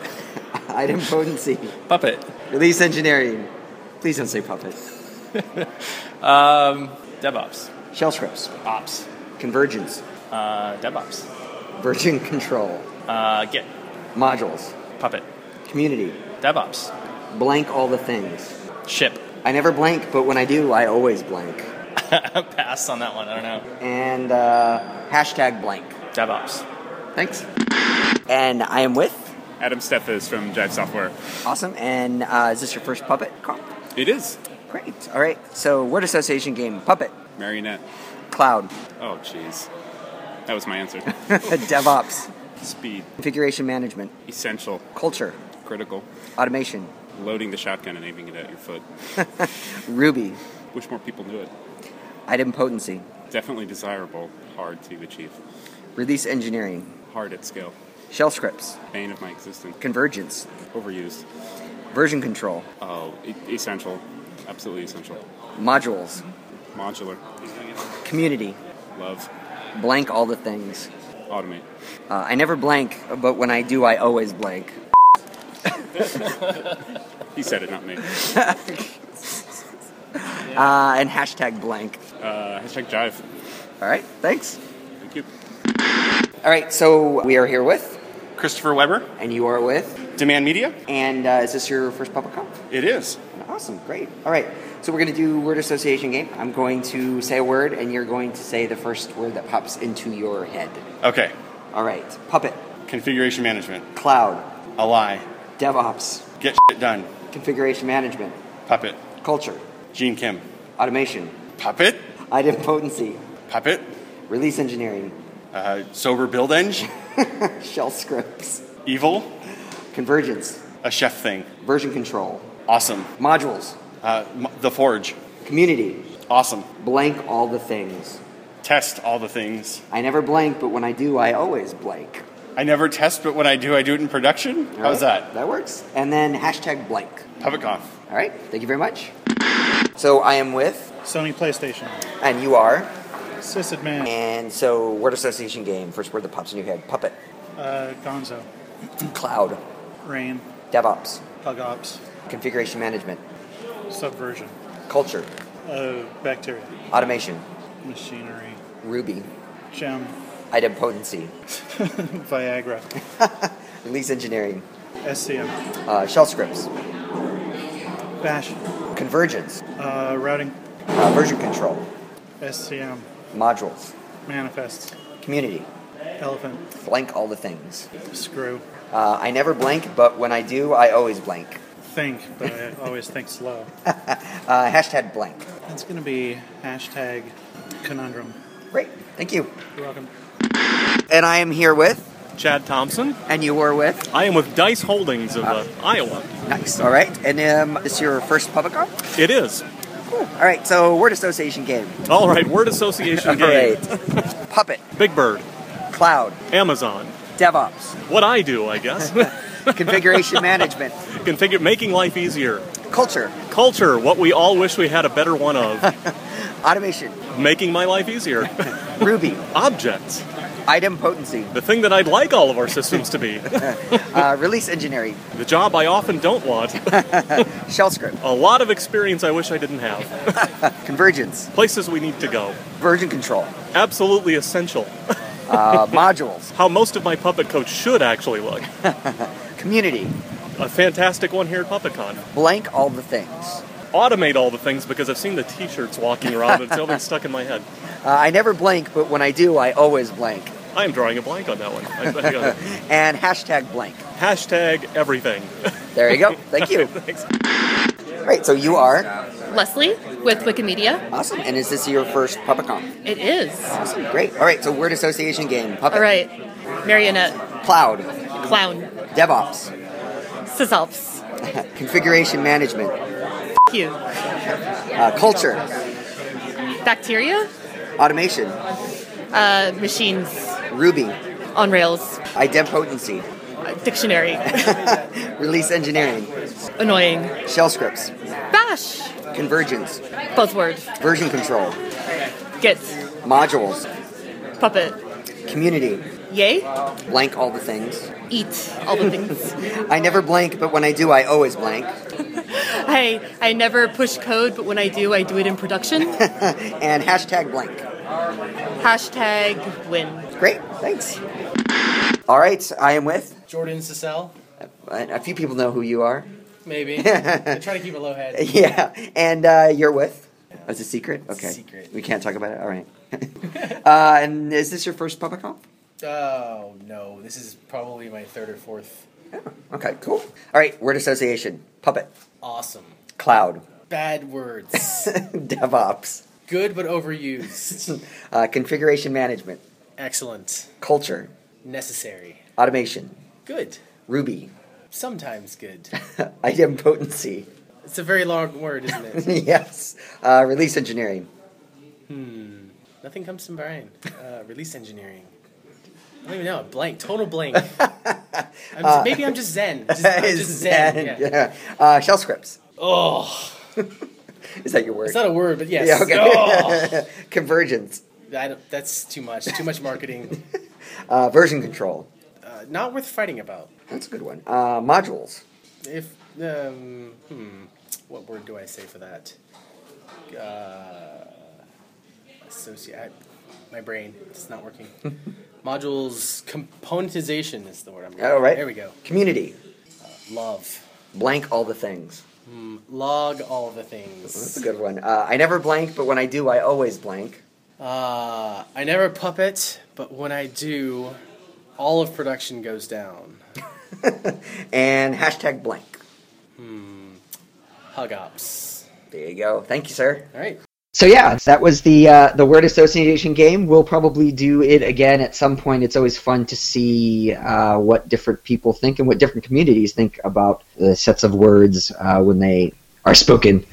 Item potency. Puppet. Release engineering. Please don't say puppet. DevOps. Shell scripts. Ops. Convergence. DevOps. Version control. Git. Modules. Puppet. Community. DevOps. Blank all the things. Ship. I never blank, but when I do, I always blank. Pass on that one, I don't know. And hashtag blank. DevOps. Thanks. And I am with? Adam Steffes from Jive Software. Awesome. And is this your first Puppet comp? It is. Great. All right. So word association game. Puppet. Marionette. Cloud. Oh, jeez. That was my answer. DevOps. Speed. Configuration management. Essential. Culture. Critical. Automation. Loading the shotgun and aiming it at your foot. Ruby. Wish more people knew it. Item potency. Definitely desirable. Hard to achieve. Release engineering. Hard at scale. Shell scripts. Bane of my existence. Convergence. Overused. Version control. Oh, essential. Absolutely essential. Modules. Modular. Community. Love. Blank all the things. Automate. I never blank, but when I do, I always blank. He said it, not me. And hashtag blank. Hashtag jive. All right, thanks. Thank you. All right, so we are here with... Christopher Weber. And you are with... Demand Media. And is this your first PuppetConf? It is. Awesome, great. All right, so we're going to do word association game. I'm going to say a word, and you're going to say the first word that pops into your head. Okay. All right, puppet. Configuration management. Cloud. A lie. DevOps. Get shit done. Configuration management. Puppet. Culture. Gene Kim. Automation. Puppet. Item potency. Puppet. Release engineering. Sober build eng. Shell scripts. Evil. Convergence. A chef thing. Version control. Awesome. Modules. The Forge. Community. Awesome. Blank all the things. Test all the things. I never blank, but when I do, I always blank. I never test, but when I do it in production. All How's right. that? That works. And then hashtag blank. PuppetConf. All right. Thank you very much. So I am with? Sony PlayStation. And you are? Sysadmin. And so word association game. First word that pops in your head. Puppet. Gonzo. Cloud. Rain. DevOps. PugOps. Configuration management. Subversion. Culture. Bacteria. Automation. Machinery. Ruby. Gem. Item potency. Viagra. Release engineering. SCM. Shell scripts. Bash. Convergence. Routing. Version control. SCM. Modules. Manifests. Community. Elephant. Blank all the things. Screw. I never blank, but when I do, I always blank. Think, but I always think slow. Hashtag blank. That's going to be hashtag conundrum. Great. Thank you. You're welcome. And I am here with? Chad Thompson. And you were with? I am with DICE Holdings of Iowa. Nice. All right. And is your first PuppetConf? It is. Cool. All right. So word association game. All right. Word association game. All right. Puppet. Big Bird. Cloud. Amazon. DevOps. What I do, I guess. Configuration management. Making life easier. Culture. Culture. What we all wish we had a better one of. Automation. Making my life easier. Ruby. Objects. Item potency. The thing that I'd like all of our systems to be. Release engineering. The job I often don't want. Shell script. A lot of experience I wish I didn't have. Convergence. Places we need to go. Version control. Absolutely essential. Modules. How most of my Puppet Coach should actually look. Community. A fantastic one here at PuppetCon. Blank all the things. Automate all the things because I've seen the t-shirts walking around and it's always stuck in my head. I never blank, but when I do, I always blank. I am drawing a blank on that one. And hashtag blank. Hashtag everything. There you go. Thank you. Thanks. Right, so you are? Leslie with Wikimedia. Awesome. And is this your first PuppetConf? It is. Awesome. Great. All right, so word association game. Puppet. All right. Marionette. Cloud. Clown. DevOps. SysOps. Configuration management. F*** you. Culture. Bacteria. Automation. machines. Ruby. On Rails. Idempotency. Dictionary. Release engineering. Annoying. Shell scripts. Bash. Convergence. Buzzword. Version control. Git. Modules. Puppet. Community. Yay. Blank all the things. Eat all the things. I never blank, but when I do, I always blank. I never push code, but when I do it in production. And hashtag blank. Hashtag win. Great, thanks. All right, I am with... Jordan Cicel. A few people know who you are. Maybe. I try to keep a low head. Yeah, and you're with... Oh, it's a secret? Okay. It's a secret. We can't talk about it? All right. And is this your first PuppetConf? Oh, no. This is probably my third or fourth. Oh, okay, cool. All right, word association. Puppet. Awesome. Cloud. Bad words. DevOps. Good but overused. Configuration management. Excellent. Culture. Necessary. Automation. Good. Ruby. Sometimes good. Idempotency. It's a very long word, isn't it? Yes. Release engineering. Nothing comes to mind. Release engineering. I don't even know. Blank. Total blank. Maybe I'm just zen. I'm just zen. Yeah. Shell scripts. Oh. Is that your word? It's not a word, but yes. Yeah, okay. Oh. Convergence. That's too much. Too much marketing. Version control. Not worth fighting about. That's a good one. Modules. If what word do I say for that? My brain. It's not working. Modules. Componentization is the word I'm going to. Oh, right. There we go. Community. Love. Blank all the things. Log all the things. That's a good one. I never blank, but when I do, I always blank. I never puppet, but when I do, all of production goes down. And hashtag blank. Hug ops. There you go. Thank you, sir. All right. So yeah, that was the word association game. We'll probably do it again at some point. It's always fun to see what different people think and what different communities think about the sets of words when they are spoken.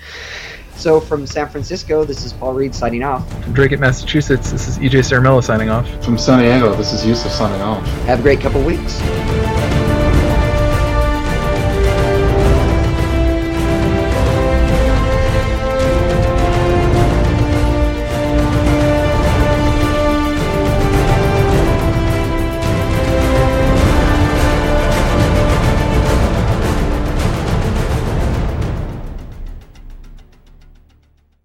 So from San Francisco, this is Paul Reed signing off. From Drake, Massachusetts, this is EJ Sarah Mellon signing off. From San Diego, this is Yusuf signing off. Have a great couple weeks.